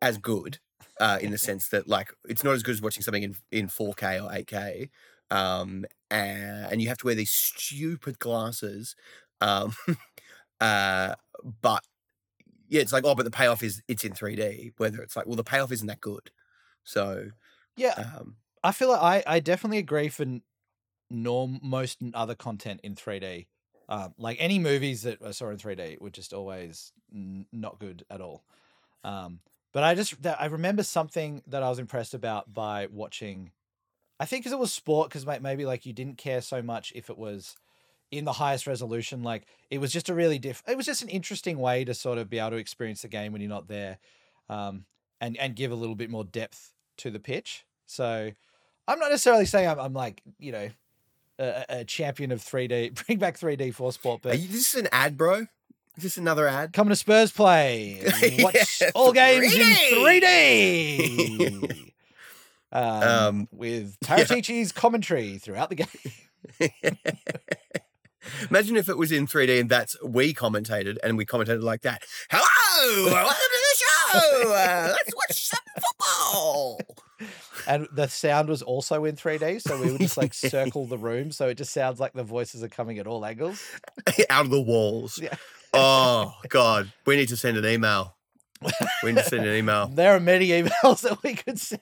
as good. In the sense that it's not as good as watching something in 4K or 8K. And you have to wear these stupid glasses. But yeah, it's but the payoff is it's in 3D, whether it's the payoff isn't that good. So yeah, I feel like I definitely agree for most other content in 3D. Like any movies that I saw in 3D were just always not good at all. But I remember something that I was impressed about by watching, I think because it was sport, because maybe you didn't care so much if it was in the highest resolution. Like it was just it was just an interesting way to sort of be able to experience the game when you're not there, and give a little bit more depth to the pitch. So I'm not necessarily saying I'm a champion of 3D, bring back 3D for sport. But this is an ad, bro. Is this another ad? Coming to Spurs Play. Watch all games in 3D. With Taratici's commentary throughout the game. Imagine if it was in 3D and we commentated like that. Hello, welcome to the show. Let's watch some football. And the sound was also in 3D, so we would just circle the room, so it just sounds like the voices are coming at all angles. Out of the walls. Yeah. Oh, God. We need to send an email. There are many emails that we could send.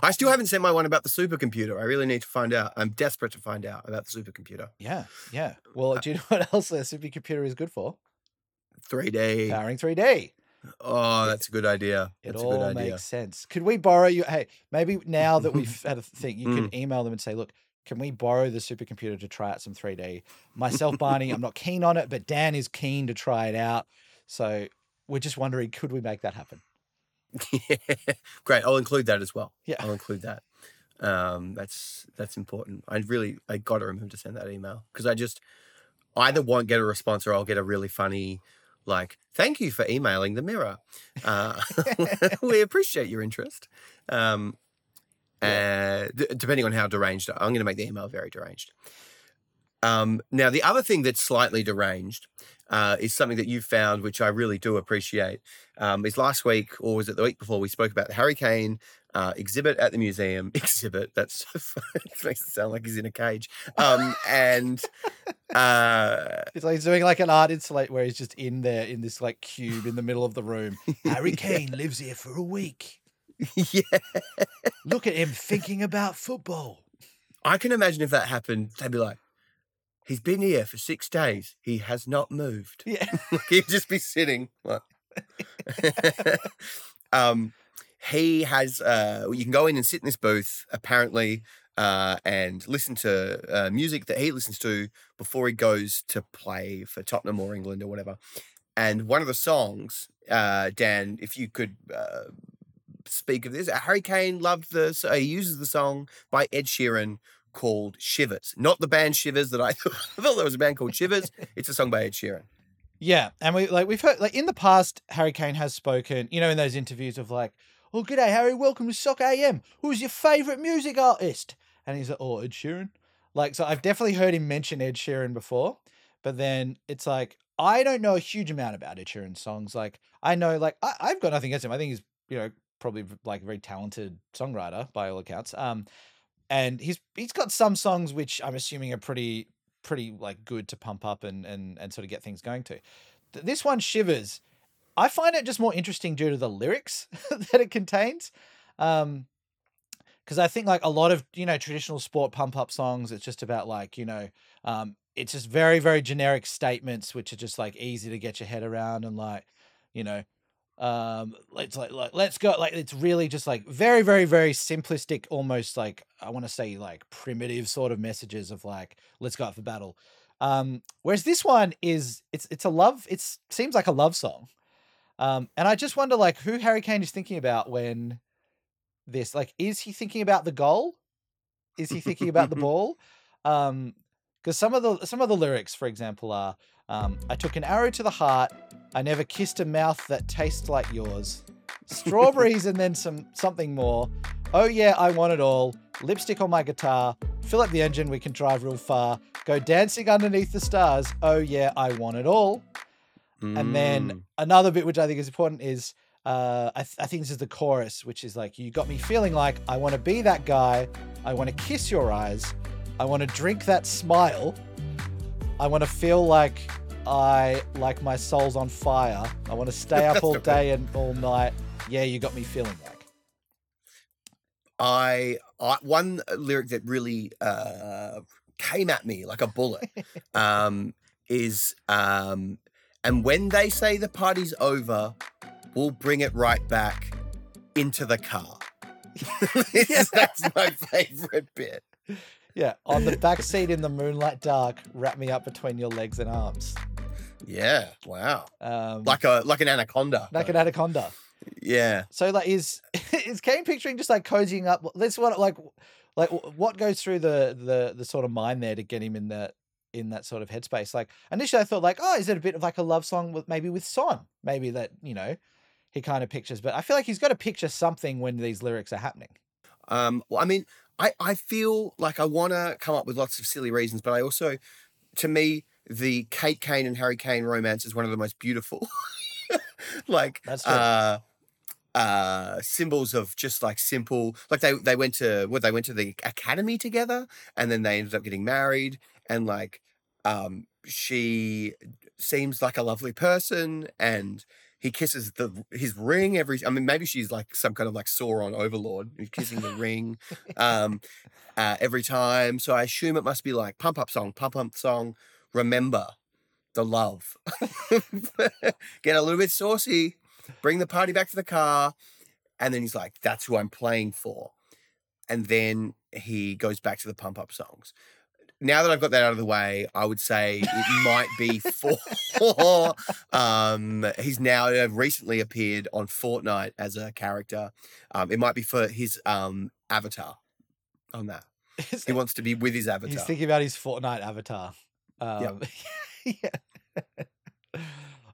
I still haven't sent my one about the supercomputer. I really need to find out. I'm desperate to find out about the supercomputer. Yeah. Well, do you know what else the supercomputer is good for? 3D. Powering 3D. Oh, that's a good idea. Makes sense. Could we borrow you? Hey, maybe now that we've had a thing, you can email them and say, look, can we borrow the supercomputer to try out some 3D? Myself, Barney, I'm not keen on it, but Dan is keen to try it out. So we're just wondering, could we make that happen? Yeah. Great. I'll include that as well. Yeah. I'll include that. That's important. I got to remember to send that email, because I just either won't get a response or I'll get a really funny, thank you for emailing the Mirror. We appreciate your interest. Depending on how deranged, I'm going to make the email very deranged. Now, the other thing that's slightly deranged is something that you've found, which I really do appreciate. Is last week, or was it the week before, we spoke about the Harry Kane exhibit at the museum. Exhibit, that's so funny. It makes it sound like he's in a cage. And it's like he's doing like an art installation where he's just in there in this like cube in the middle of the room. Harry Kane lives here for a week. Yeah. Look at him thinking about football. I can imagine if that happened, they'd be like, he's been here for 6 days. He has not moved. Yeah. He'd just be sitting. Like. He has, you can go in and sit in this booth, apparently, and listen to music that he listens to before he goes to play for Tottenham or England or whatever. And one of the songs, Dan, if you could speak of this, Harry Kane loved this. He uses the song by Ed Sheeran called Shivers. Not the band Shivers that I thought. I thought there was a band called Shivers. It's a song by Ed Sheeran. Yeah. And we've heard, like, in the past, Harry Kane has spoken, you know, in those interviews of like, "Oh, g'day, Harry. Welcome to Sock AM. Who's your favourite music artist?" And he's like, "Oh, Ed Sheeran." Like, so I've definitely heard him mention Ed Sheeran before, but then it's like, I don't know a huge amount about Ed Sheeran songs. Like, I know, like, I've got nothing against him. I think he's, you know, probably like a very talented songwriter by all accounts. And he's got some songs which I'm assuming are pretty like good to pump up and sort of get things going to. This one, Shivers, I find it just more interesting due to the lyrics that it contains. Because I think like a lot of, you know, traditional sport pump up songs, it's just about like, you know, it's just very, very generic statements, which are just like easy to get your head around. And like, you know, it's like, let's go. Like, it's really just like very, very, very simplistic, almost like, I want to say like primitive sort of messages of like, let's go out for battle. Whereas this one is, it's a love, it seems like a love song. And I just wonder, like, who Harry Kane is thinking about when this, like, is he thinking about the goal? Is he thinking about the ball? Because some of the lyrics, for example, are, I took an arrow to the heart. I never kissed a mouth that tastes like yours. Strawberries and then something more. Oh yeah, I want it all. Lipstick on my guitar. Fill up the engine, we can drive real far. Go dancing underneath the stars. Oh yeah, I want it all. And then another bit, which I think is important, is I think this is the chorus, which is like, you got me feeling like I want to be that guy. I want to kiss your eyes. I want to drink that smile. I want to feel like my soul's on fire. I want to stay up all day and all night. Yeah, you got me feeling like. I one lyric that really came at me like a bullet is... and when they say the party's over, we'll bring it right back into the car. That's my favorite bit. Yeah. On the back seat in the moonlight dark, wrap me up between your legs and arms. Yeah. Wow. Like an anaconda. Like an anaconda. Yeah. So like is Kane picturing just like cozying up? That's what like what goes through the sort of mind there to get him in that, in that sort of headspace. Like initially I thought like, oh, is it a bit of like a love song with maybe with Son, maybe that, you know, he kind of pictures, but I feel like he's got to picture something when these lyrics are happening. Well, I mean, I feel like I want to come up with lots of silly reasons, but I also, to me, the Kate Kane and Harry Kane romance is one of the most beautiful, like, that's true. Symbols of just like simple, like they went to the academy together and then they ended up getting married. And like, she seems like a lovely person, and he kisses his ring every. I mean, maybe she's like some kind of like Sauron overlord who's kissing the ring every time. So I assume it must be like pump up song. Remember the love. Get a little bit saucy, bring the party back to the car, and then he's like, "That's who I'm playing for," and then he goes back to the pump up songs. Now that I've got that out of the way, I would say it might be for. He's now recently appeared on Fortnite as a character. It might be for his avatar on that. He wants to be with his avatar. He's thinking about his Fortnite avatar. Yeah.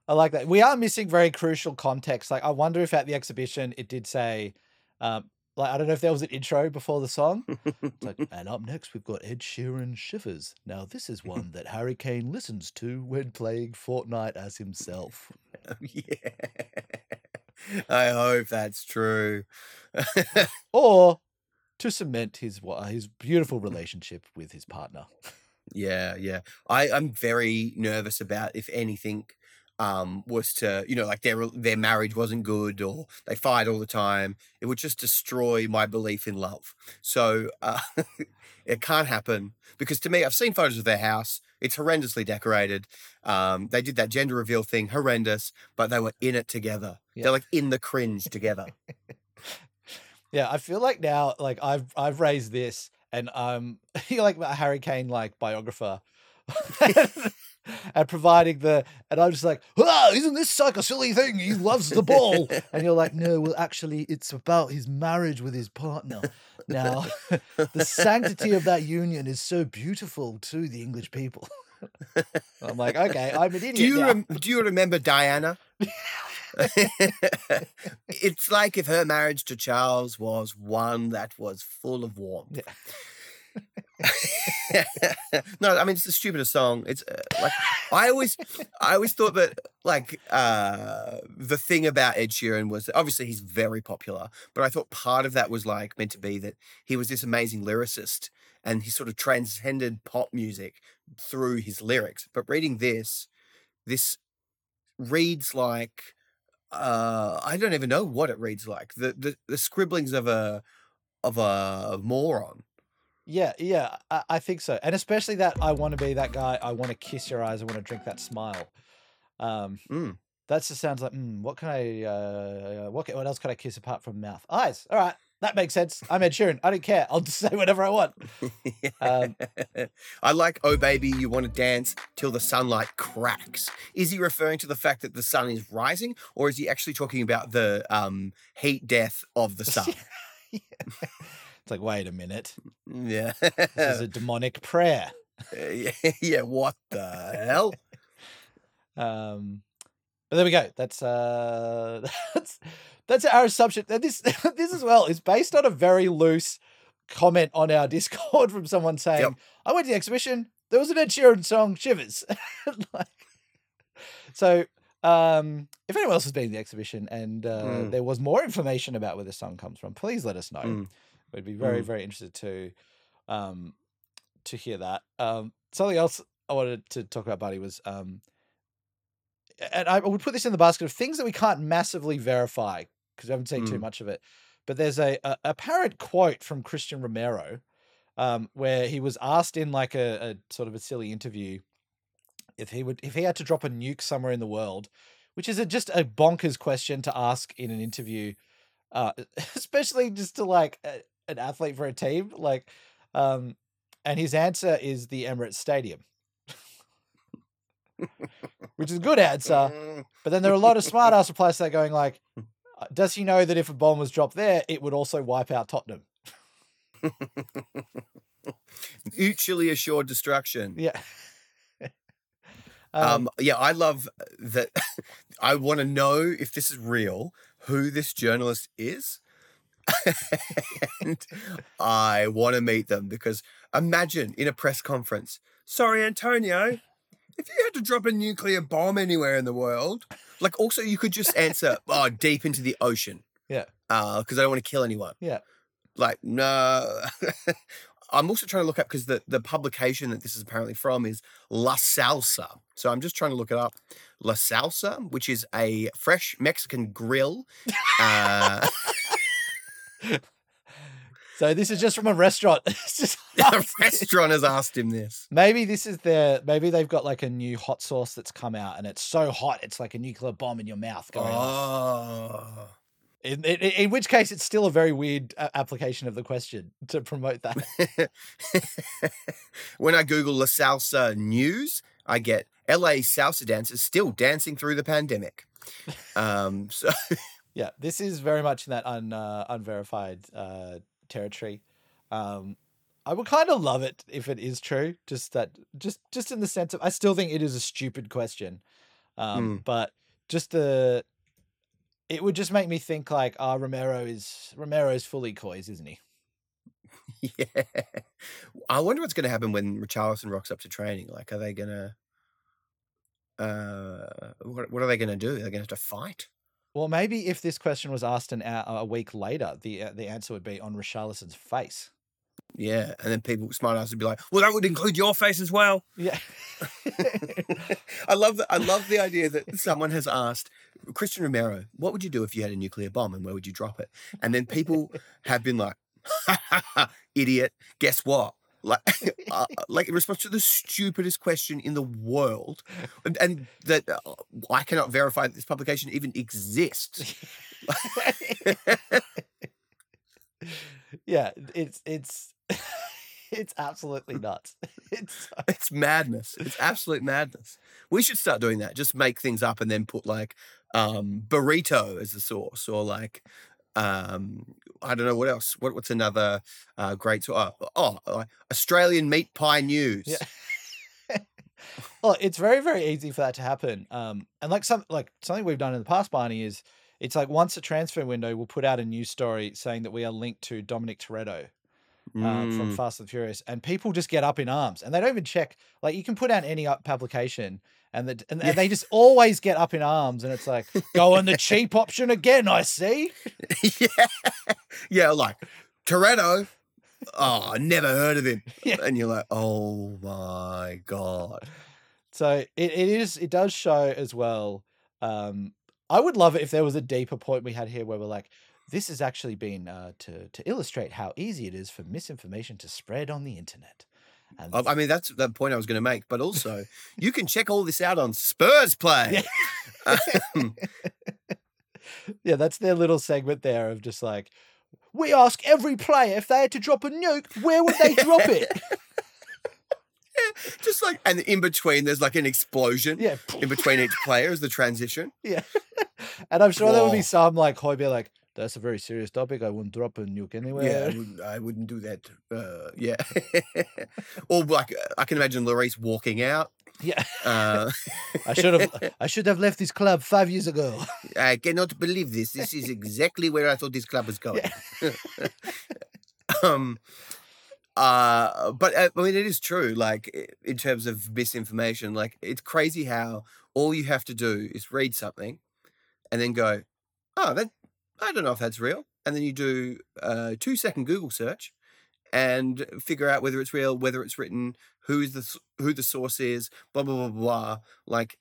I like that. We are missing very crucial context. Like, I wonder if at the exhibition it did say Like, I don't know if that was an intro before the song. It's like, and up next, we've got Ed Sheeran, Shivers. Now, this is one that Harry Kane listens to when playing Fortnite as himself. Yeah. I hope that's true. Or to cement his beautiful relationship with his partner. Yeah, yeah. I'm very nervous about if anything was to, you know, like their marriage wasn't good or they fight all the time. It would just destroy my belief in love. So it can't happen, because to me, I've seen photos of their house. It's horrendously decorated. They did that gender reveal thing, horrendous, but they were in it together. Yep. They're like in the cringe together. Yeah, I feel like now, like I've raised this, and you're like a Harry Kane like biographer. And providing and I'm just like, oh, isn't this like a silly thing? He loves the ball. And you're like, no, well, actually, it's about his marriage with his partner. Now, the sanctity of that union is so beautiful to the English people. I'm like, okay, I'm an idiot. Do you remember Diana? It's like if her marriage to Charles was one that was full of warmth. Yeah. No, I mean, it's the stupidest song. It's like I always thought that like the thing about Ed Sheeran was that obviously he's very popular, but I thought part of that was like meant to be that he was this amazing lyricist and he sort of transcended pop music through his lyrics. But reading this reads like I don't even know what it reads like. The scribblings of a moron. Yeah, I think so. And especially that I want to be that guy, I want to kiss your eyes, I want to drink that smile. That just sounds like, what can I, what else could I kiss apart from mouth? Eyes, all right, that makes sense. I'm Ed Sheeran, I don't care, I'll just say whatever I want. I like, oh baby, you want to dance till the sunlight cracks. Is he referring to the fact that the sun is rising, or is he actually talking about the heat death of the sun? Yeah. It's like, wait a minute. Yeah. This is a demonic prayer. Yeah, what the hell? But there we go. That's our assumption. This as well is based on a very loose comment on our Discord from someone saying, yep, I went to the exhibition, there was an Ed Sheeran song, Shivers. So if anyone else has been to the exhibition and there was more information about where the song comes from, please let us know. I'd be very, very interested to hear that. Something else I wanted to talk about, Buddy, was, and I would put this in the basket of things that we can't massively verify because we haven't seen too much of it. But there's a apparent quote from Cristian Romero where he was asked in like a sort of a silly interview if he had to drop a nuke somewhere in the world, which is just a bonkers question to ask in an interview, especially just to like an athlete for a team, like, and his answer is the Emirates Stadium, which is a good answer. But then there are a lot of smart ass replies that are going like, does he know that if a bomb was dropped there, it would also wipe out Tottenham? Mutually assured destruction. Yeah. Yeah, I love that. I want to know if this is real, who this journalist is. And I want to meet them, because imagine in a press conference, sorry, Antonio, if you had to drop a nuclear bomb anywhere in the world, like also you could just answer, oh, deep into the ocean. Yeah. Because I don't want to kill anyone. Yeah. Like, no. I'm also trying to look up, because the publication that this is apparently from is La Salsa. So I'm just trying to look it up. La Salsa, which is a fresh Mexican grill. So this is just from a restaurant. A restaurant has asked him this. Maybe this is maybe they've got like a new hot sauce that's come out and it's so hot, it's like a nuclear bomb in your mouth going off. In which case, it's still a very weird application of the question to promote that. When I Google La Salsa news, I get LA salsa dancers still dancing through the pandemic. So... Yeah, this is very much in that unverified territory. I would kind of love it if it is true. Just in the sense of, I still think it is a stupid question, but just the it would just make me think like, ah, Romero's fully coys, isn't he? Yeah. I wonder what's going to happen when Richarlison rocks up to training. Like, are they going to... what are they going to do? Are they going to have to fight? Well, maybe if this question was asked a week later, the answer would be on Richarlison's face. Yeah, and then people, smart ass, would be like, "Well, that would include your face as well." Yeah, I love the idea that someone has asked Cristian Romero, "What would you do if you had a nuclear bomb, and where would you drop it?" And then people have been like, "Ha ha ha, idiot! Guess what?" Like in response to the stupidest question in the world, and that I cannot verify that this publication even exists. Yeah, it's absolutely nuts. It's madness. It's absolute madness. We should start doing that. Just make things up and then put like burrito as the source, or like I don't know what else. What's another great source? Australian meat pie news. Yeah. Well, it's very, very easy for that to happen. And like something we've done in the past, Barney, is it's like once a transfer window, we'll put out a news story saying that we are linked to Dominic Toretto from Fast and Furious, and people just get up in arms and they don't even check. Like you can put out any publication and they just always get up in arms, and it's like, go on the cheap option again, I see. Yeah, like Toretto. Oh, never heard of him. Yeah. And you're like, oh my God. So it does show as well. I would love it if there was a deeper point we had here where we're like, this has actually been to illustrate how easy it is for misinformation to spread on the internet. And I mean, that's the point I was going to make. But also, you can check all this out on Spurs Play. Yeah. Yeah, that's their little segment there of just like, we ask every player if they had to drop a nuke, where would they drop it? Yeah, just like, and in between, there's like an explosion. Yeah. In between each player is the transition. Yeah. And I'm sure there will be some like hobby, like, that's a very serious topic. I wouldn't drop a nuke anywhere. Yeah, I wouldn't do that. Yeah. Or like, I can imagine Lloris walking out. Yeah. I should have left this club 5 years ago. I cannot believe this. This is exactly where I thought this club was going. Yeah. But I mean, it is true, like in terms of misinformation, like it's crazy how all you have to do is read something and then go, oh, I don't know if that's real. And then you do a 2-second Google search and figure out whether it's real, whether it's written, who the source is, blah, blah, blah, blah. Like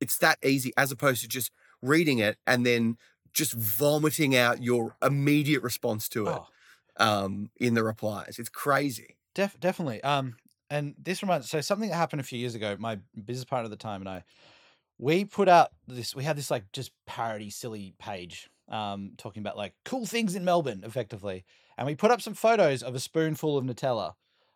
it's that easy as opposed to just reading it and then just vomiting out your immediate response to it. Oh. In the replies. It's crazy. Definitely. And this reminds, so something that happened a few years ago, my business partner at the time and I, we put out this, we had this like just parody, silly page, talking about like cool things in Melbourne effectively. And we put up some photos of a spoonful of Nutella.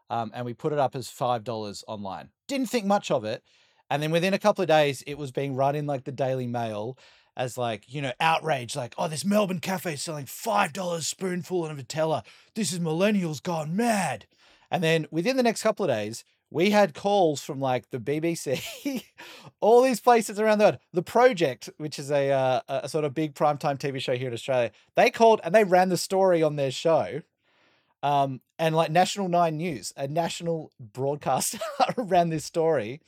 And we put it up as $5 online. Didn't think much of it. And then within a couple of days, it was being run in like the Daily Mail as like, you know, outrage, like, oh, this Melbourne cafe is selling $5 spoonful of Nutella. This is millennials gone mad. And then within the next couple of days, we had calls from like the BBC, all these places around the world. The Project, which is a sort of big primetime TV show here in Australia, they called and they ran the story on their show. And like National 9 News, a national broadcaster ran this story.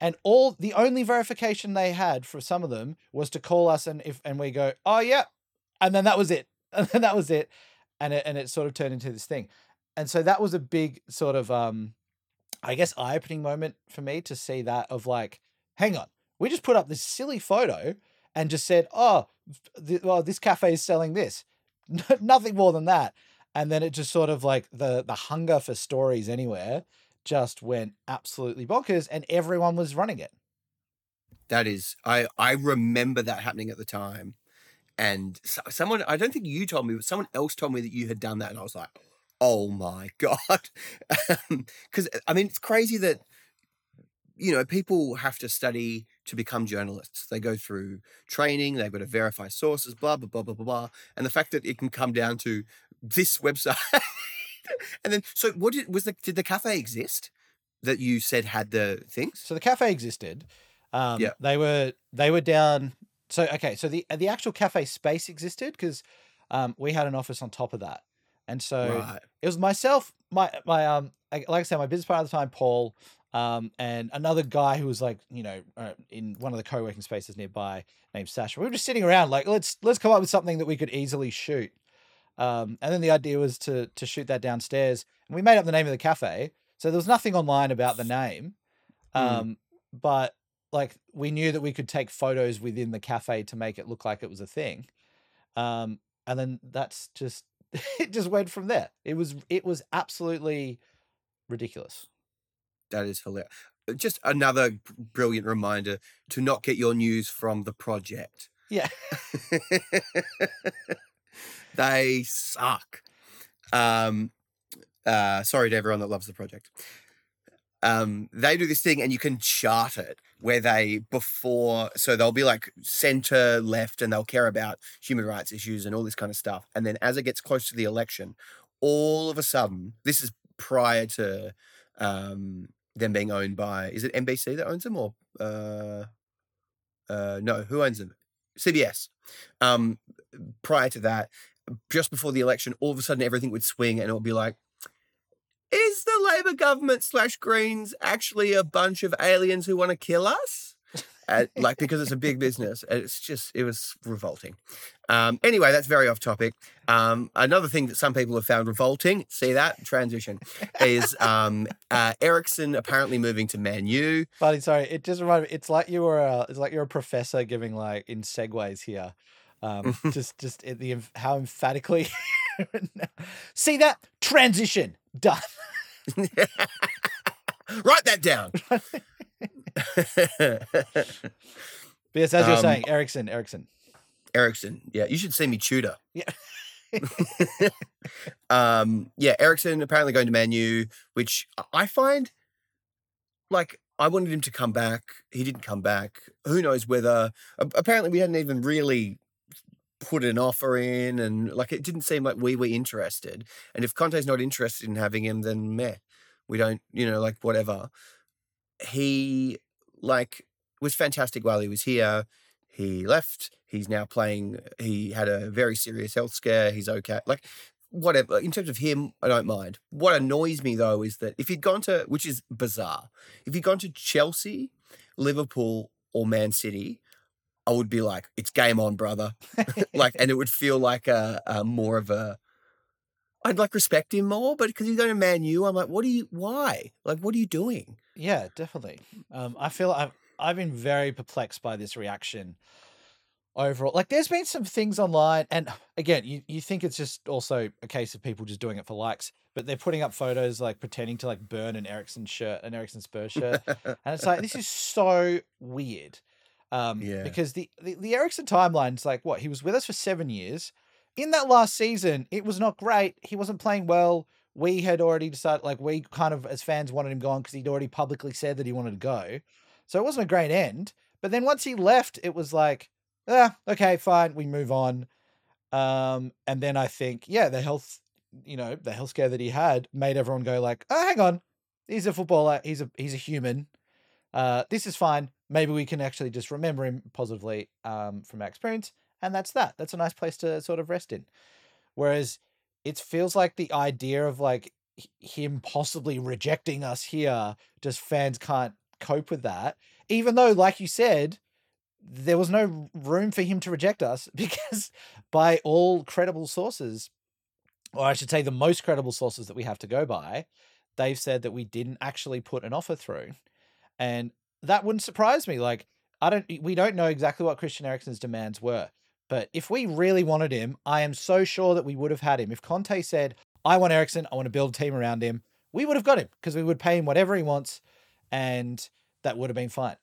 And the only verification they had for some of them was to call us and we go, oh yeah. And then that was it. And it sort of turned into this thing. And so that was a big sort of, I guess, eye-opening moment for me to see that of like, hang on, we just put up this silly photo and just said, this cafe is selling this. Nothing more than that. And then it just sort of like the hunger for stories anywhere just went absolutely bonkers and everyone was running it. That is, I remember that happening at the time. And someone, I don't think you told me, but someone else told me that you had done that. And I was like, oh my God. Because I mean, it's crazy that, you know, people have to study to become journalists. They go through training, they've got to verify sources, blah, blah, blah, blah, blah, blah. And the fact that it can come down to this website. And then, so what did the cafe exist that you said had the things? So the cafe existed. They were down So, okay, so the actual cafe space existed because we had an office on top of that. And so it was myself, my like I said, my business partner at the time, Paul, and another guy who was like, you know, in one of the co-working spaces nearby named Sasha. We were just sitting around like, let's come up with something that we could easily shoot. And then the idea was to shoot that downstairs. And we made up the name of the cafe. So there was nothing online about the name. But like we knew that we could take photos within the cafe to make it look like it was a thing. And then that's just, it just went from there. It was absolutely ridiculous. That is hilarious. Just another brilliant reminder to not get your news from The Project. Yeah. They suck. Sorry to everyone that loves The Project. They do this thing and you can chart it where so they'll be like center left and they'll care about human rights issues and all this kind of stuff. And then as it gets close to the election, all of a sudden, this is prior to them being owned by, is it NBC that owns them or no, who owns them? CBS. Prior to that, just before the election, all of a sudden everything would swing and it would be like, is the Labour government / Greens actually a bunch of aliens who want to kill us? Like, because it's a big business. It's just, it was revolting. Anyway, that's very off topic. Another thing that some people have found revolting, see that transition, is Eriksen apparently moving to Man U. Buddy, sorry, it just reminded me. It's like you're a professor giving like in segues here. Just how emphatically. See that transition done. Write that down. Yes, as you're saying, Eriksen. Yeah, you should see me tutor. Yeah. Yeah, Eriksen apparently going to Man U, which I find like I wanted him to come back. He didn't come back. Who knows whether? Apparently, we hadn't even really put an offer in, and like it didn't seem like we were interested. And if Conte's not interested in having him, then meh, we don't. You know, like whatever. He like was fantastic while he was here. He left. He's now playing. He had a very serious health scare. He's okay. Like whatever. In terms of him, I don't mind. What annoys me though is that if he'd gone to, which is bizarre, if he'd gone to Chelsea, Liverpool, or Man City, I would be like, it's game on, brother. Like, and it would feel like a more of a. I'd like respect him more, but because he's going to Man U, I'm like, why? Like, what are you doing? Yeah, definitely. I feel I've been very perplexed by this reaction overall. Like there's been some things online and again, you think it's just also a case of people just doing it for likes, but they're putting up photos like pretending to like burn an Eriksen Spurs shirt. And it's like, this is so weird. Because the Eriksen timeline is like, what? He was with us for 7 years. In that last season, it was not great. He wasn't playing well. We had already decided, like we kind of as fans wanted him gone because he'd already publicly said that he wanted to go. So it wasn't a great end. But then once he left, it was like, okay, fine, we move on. And then I think, the health scare that he had made everyone go like, oh, hang on, he's a footballer. He's a human. This is fine. Maybe we can actually just remember him positively from our experience. And that's that. That's a nice place to sort of rest in. Whereas it feels like the idea of like him possibly rejecting us here, just fans can't cope with that. Even though, like you said, there was no room for him to reject us because by all credible sources, or I should say the most credible sources that we have to go by, they've said that we didn't actually put an offer through. And that wouldn't surprise me. Like, we don't know exactly what Christian Eriksen's demands were, but if we really wanted him, I am so sure that we would have had him. If Conte said, I want Eriksen, I want to build a team around him, we would have got him because we would pay him whatever he wants and that would have been fine.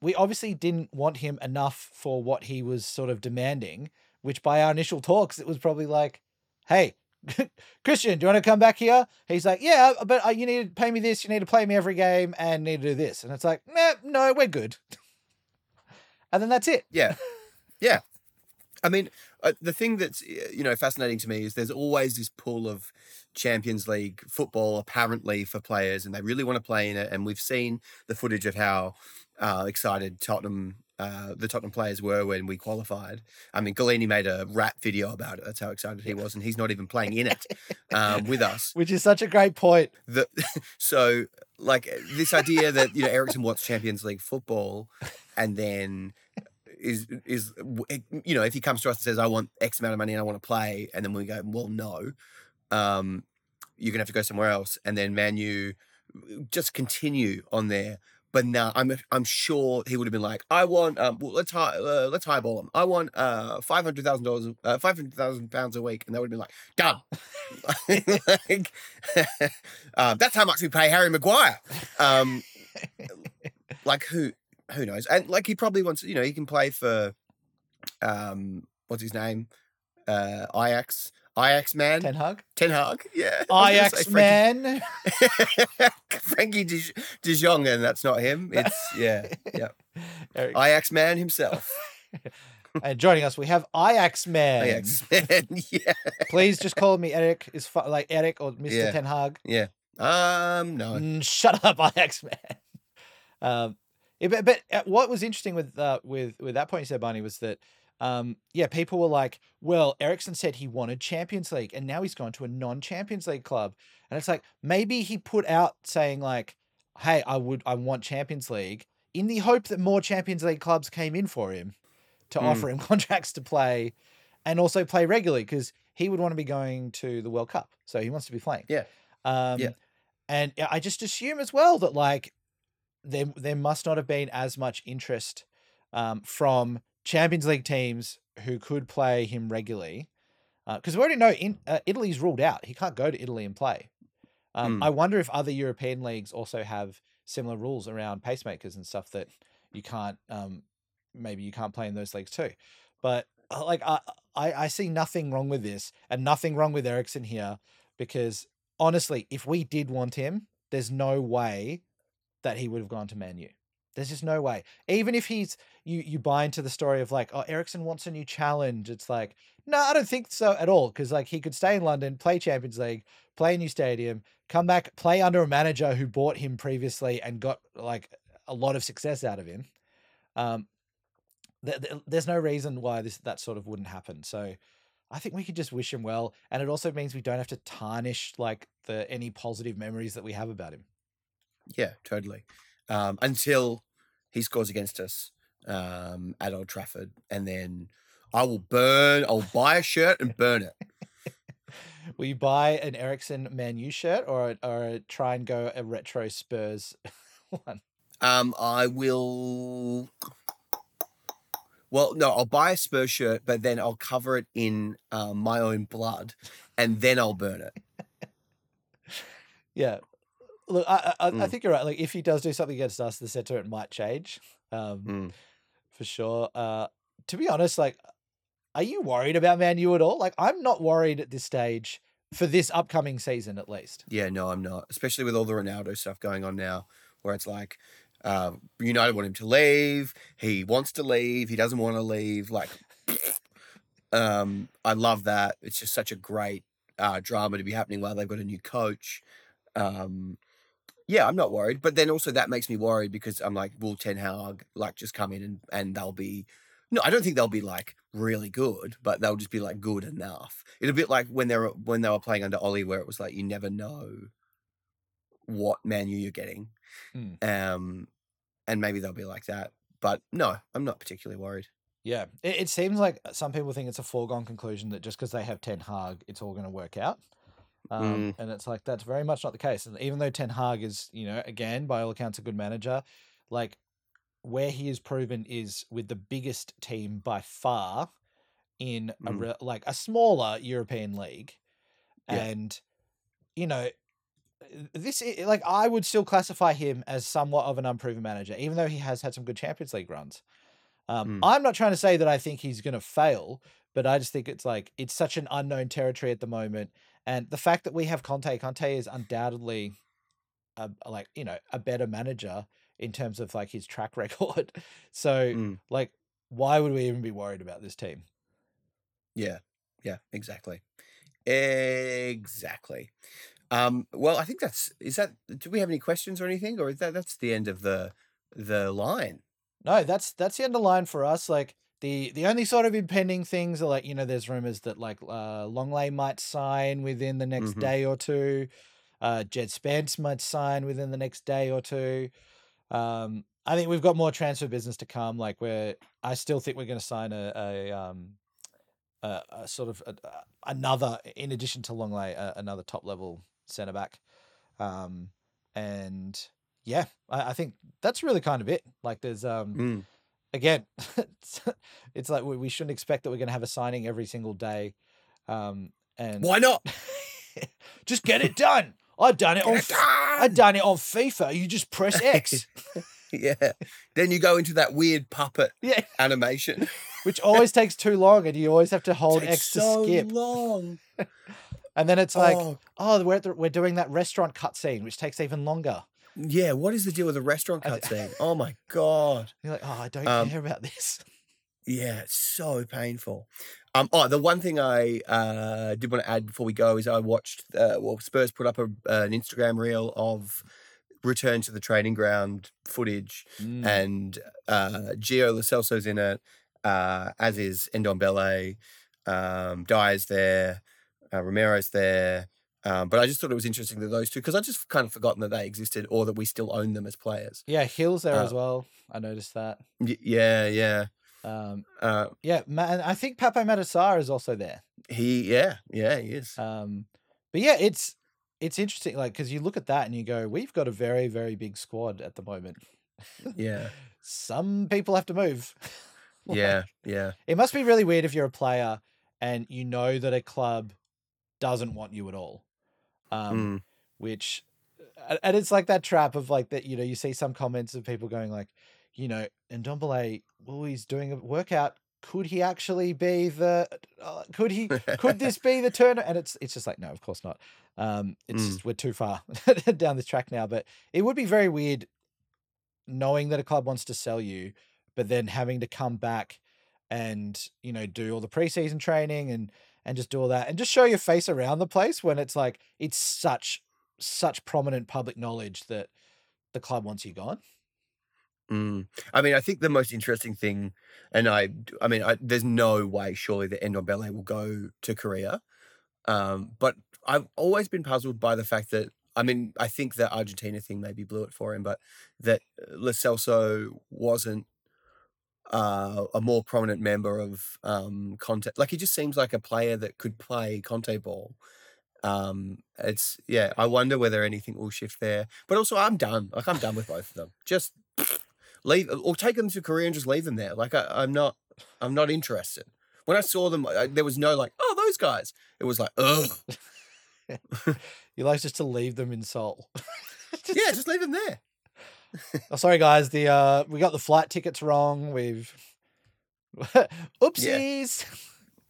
We obviously didn't want him enough for what he was sort of demanding, which by our initial talks, it was probably like, hey, Christian, do you want to come back here? He's like, yeah, but you need to pay me this. You need to play me every game and need to do this. And it's like, no, we're good. And then that's it. Yeah. Yeah. I mean, the thing that's, fascinating to me is there's always this pool of Champions League football, apparently, for players, and they really want to play in it. And we've seen the footage of how excited Tottenham the Tottenham players were when we qualified. I mean, Galini made a rap video about it. That's how excited he was, and he's not even playing in it with us. Which is such a great point. So, like, this idea that, you know, Eriksen wants Champions League football and then is you know, if he comes to us and says, I want X amount of money and I want to play, and then we go, well, no, you're going to have to go somewhere else. And then Man U just continue on there. But now I'm sure he would have been like, I want well, let's highball him. I want £500,000 a week, and they would have been like, done. Like, that's how much we pay Harry Maguire. Like who knows? And like he probably wants, you know, he can play for what's his name, Ajax man. Ten Hag, yeah. Ajax man. Frankie de Jong, and that's not him. It's, yeah. Ajax man himself. And joining us, we have Ajax man. Ajax man, yeah. Please just call me Eric. Is like Eric or Mr. Ten Hag. Yeah. No. Shut up, Ajax man. But what was interesting with that point you said, Barney, was that, people were like, well, Eriksen said he wanted Champions League and now he's gone to a non-Champions League club. And it's like, maybe he put out saying like, hey, I want Champions League in the hope that more Champions League clubs came in for him to offer him contracts to play and also play regularly because he would want to be going to the World Cup. So he wants to be playing. Yeah. And I just assume as well that like there must not have been as much interest from Champions League teams who could play him regularly, because we already know Italy's ruled out. He can't go to Italy and play. I wonder if other European leagues also have similar rules around pacemakers and stuff that you can't, maybe you can't play in those leagues too. But like I see nothing wrong with this and nothing wrong with Eriksen here, because honestly, if we did want him, there's no way that he would have gone to Man U. There's just no way. Even if he's, you buy into the story of like, oh, Eriksen wants a new challenge. It's like, no, I don't think so at all. Because like he could stay in London, play Champions League, play a new stadium, come back, play under a manager who bought him previously and got like a lot of success out of him. There's no reason why that sort of wouldn't happen. So I think we could just wish him well. And it also means we don't have to tarnish like any positive memories that we have about him. Yeah, totally. Until he scores against us at Old Trafford, and then I'll buy a shirt and burn it. Will you buy an Eriksen Man U shirt or try and go a retro Spurs one? I will. Well, no, I'll buy a Spurs shirt, but then I'll cover it in my own blood and then I'll burn it. Yeah. Look, I think you're right. Like, if he does do something against us, the sentiment might change, for sure. To be honest, like, are you worried about Man U at all? Like, I'm not worried at this stage for this upcoming season, at least. Yeah, no, I'm not. Especially with all the Ronaldo stuff going on now, where it's like, United want him to leave. He wants to leave. He doesn't want to leave. Like, I love that. It's just such a great drama to be happening while they've got a new coach. Yeah, I'm not worried. But then also that makes me worried because I'm like, will Ten Hag like just come in and they'll be... No, I don't think they'll be like really good, but they'll just be like good enough. It's a bit like when they were playing under Oli, where it was like you never know what Man U you're getting. And maybe they'll be like that. But no, I'm not particularly worried. Yeah, it seems like some people think it's a foregone conclusion that just because they have Ten Hag, it's all going to work out. And it's like, that's very much not the case. And even though Ten Hag is, you know, again, by all accounts, a good manager, like where he is proven is with the biggest team by far in a smaller European league. Yeah. And, you know, I would still classify him as somewhat of an unproven manager, even though he has had some good Champions League runs. I'm not trying to say that I think he's going to fail, but I just think it's like, it's such an unknown territory at the moment. And the fact that we have Conte is undoubtedly a better manager in terms of like his track record. So like, why would we even be worried about this team? Yeah. Yeah, exactly. Well, I think do we have any questions or anything, or is that's the end of the line? No, that's the end of line for us. Like the only sort of impending things are like, you know, there's rumors that like Longley might sign within the next day or two. Jed Spence might sign within the next day or two. I think we've got more transfer business to come. Like I still think we're going to sign a sort of another, in addition to Longley, another top level centre back. And yeah, I think that's really kind of it. Like there's, again, it's like, we shouldn't expect that we're going to have a signing every single day. And why not? Just get it done. I've done it on FIFA. You just press X. Yeah. Then you go into that weird puppet animation. Which always takes too long and you always have to hold X to skip. So long. And then it's like, we're doing that restaurant cutscene, which takes even longer. Yeah, what is the deal with the restaurant cutscene? Oh my God. You're like, I don't care about this. Yeah, it's so painful. The one thing I did want to add before we go is I watched, Spurs put up an Instagram reel of return to the training ground footage, and Gio Lo Celso's in it, as is Ndombele, Dyer's there, Romero's there. But I just thought it was interesting that those two, because I just kind of forgotten that they existed or that we still own them as players. Yeah, Hill's there as well. I noticed that. Yeah. And I think Pape Matasar is also there. He is. But yeah, it's interesting, like, because you look at that and you go, we've got a very, very big squad at the moment. Yeah. Some people have to move. Yeah. It must be really weird if you're a player and you know that a club doesn't want you at all. Which, and it's like that trap of like that, you know, you see some comments of people going like, you know, Ndombele, he's doing a workout. Could he actually be could this be the turner? And it's just like, no, of course not. Just, we're too far down this track now, but it would be very weird knowing that a club wants to sell you, but then having to come back and, you know, do all the preseason training and just do all that and just show your face around the place when it's like, it's such prominent public knowledge that the club wants you gone. I mean, I think the most interesting thing, and I mean, there's no way surely that Ndombele will go to Korea. But I've always been puzzled by the fact that, I mean, I think the Argentina thing maybe blew it for him, but that Lo Celso wasn't a more prominent member of Conte. Like, he just seems like a player that could play Conte ball. I wonder whether anything will shift there. But also, I'm done. Like, I'm done with both of them. Just leave, or take them to Korea and just leave them there. Like, I'm not interested. When I saw them, there was no like, oh, those guys. It was like, ugh. You like just to leave them in Seoul. Just leave them there. Oh, sorry guys, the we got the flight tickets wrong. We've oopsies.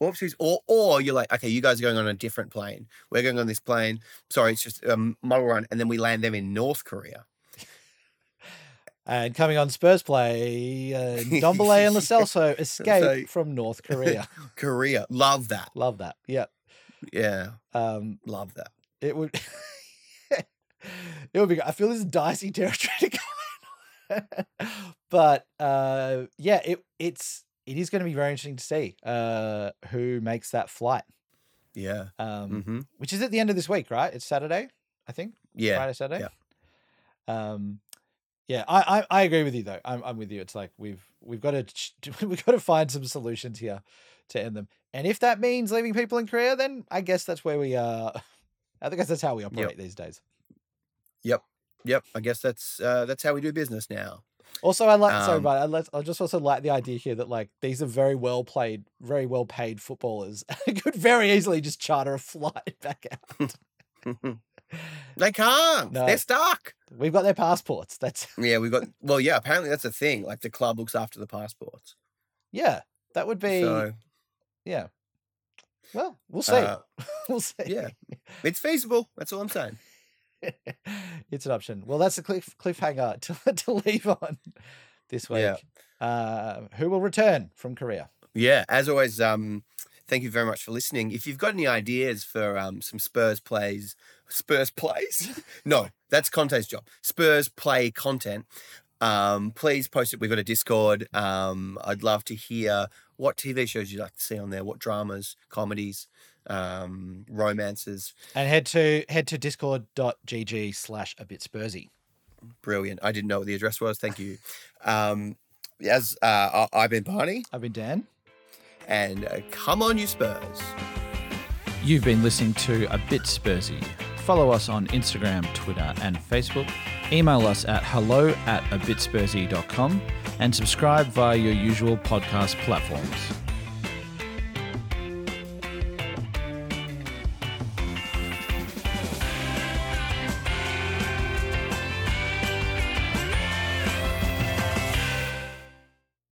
Yeah. Oopsies. Or you're like, okay, you guys are going on a different plane. We're going on this plane. Sorry, it's just model run, and then we land them in North Korea. And coming on Spurs Play, Ndombele and Lo Celso escape from North Korea. Love that. Yeah. Yeah. Love that. It would be, I feel this is dicey territory to go in. But it is going to be very interesting to see who makes that flight. Yeah. Which is at the end of this week, right? It's Saturday, I think. Yeah. Friday, Saturday. Yeah. Yeah, I agree with you though. I'm with you. It's like we've got to find some solutions here to end them. And if that means leaving people in Korea, then I guess that's where we are. I guess that's how we operate these days. Yep. I guess that's how we do business now. Also, I just also like the idea here that like these are very well played, very well paid footballers. I could very easily just charter a flight back out. They can't. No. They're stuck. We've got their passports. Apparently that's a thing. Like the club looks after the passports. Yeah. That would be yeah. Well, we'll see. We'll see. Yeah. It's feasible. That's all I'm saying. It's an option. Well, that's a cliffhanger to leave on this week. Yeah. Who will return from Korea? Yeah, as always, thank you very much for listening. If you've got any ideas for some Spurs plays? No, that's Conte's job. Spurs Play content. Please post it. We've got a Discord. I'd love to hear what TV shows you'd like to see on there, what dramas, comedies, romances. And head to discord.gg/abitspursy. Brilliant. I didn't know what the address was. Thank you. I've been Barney. I've been Dan. And come on, you Spurs. You've been listening to A Bit Spursy. Follow us on Instagram, Twitter, and Facebook. Email us at hello@abitspursy.com and subscribe via your usual podcast platforms.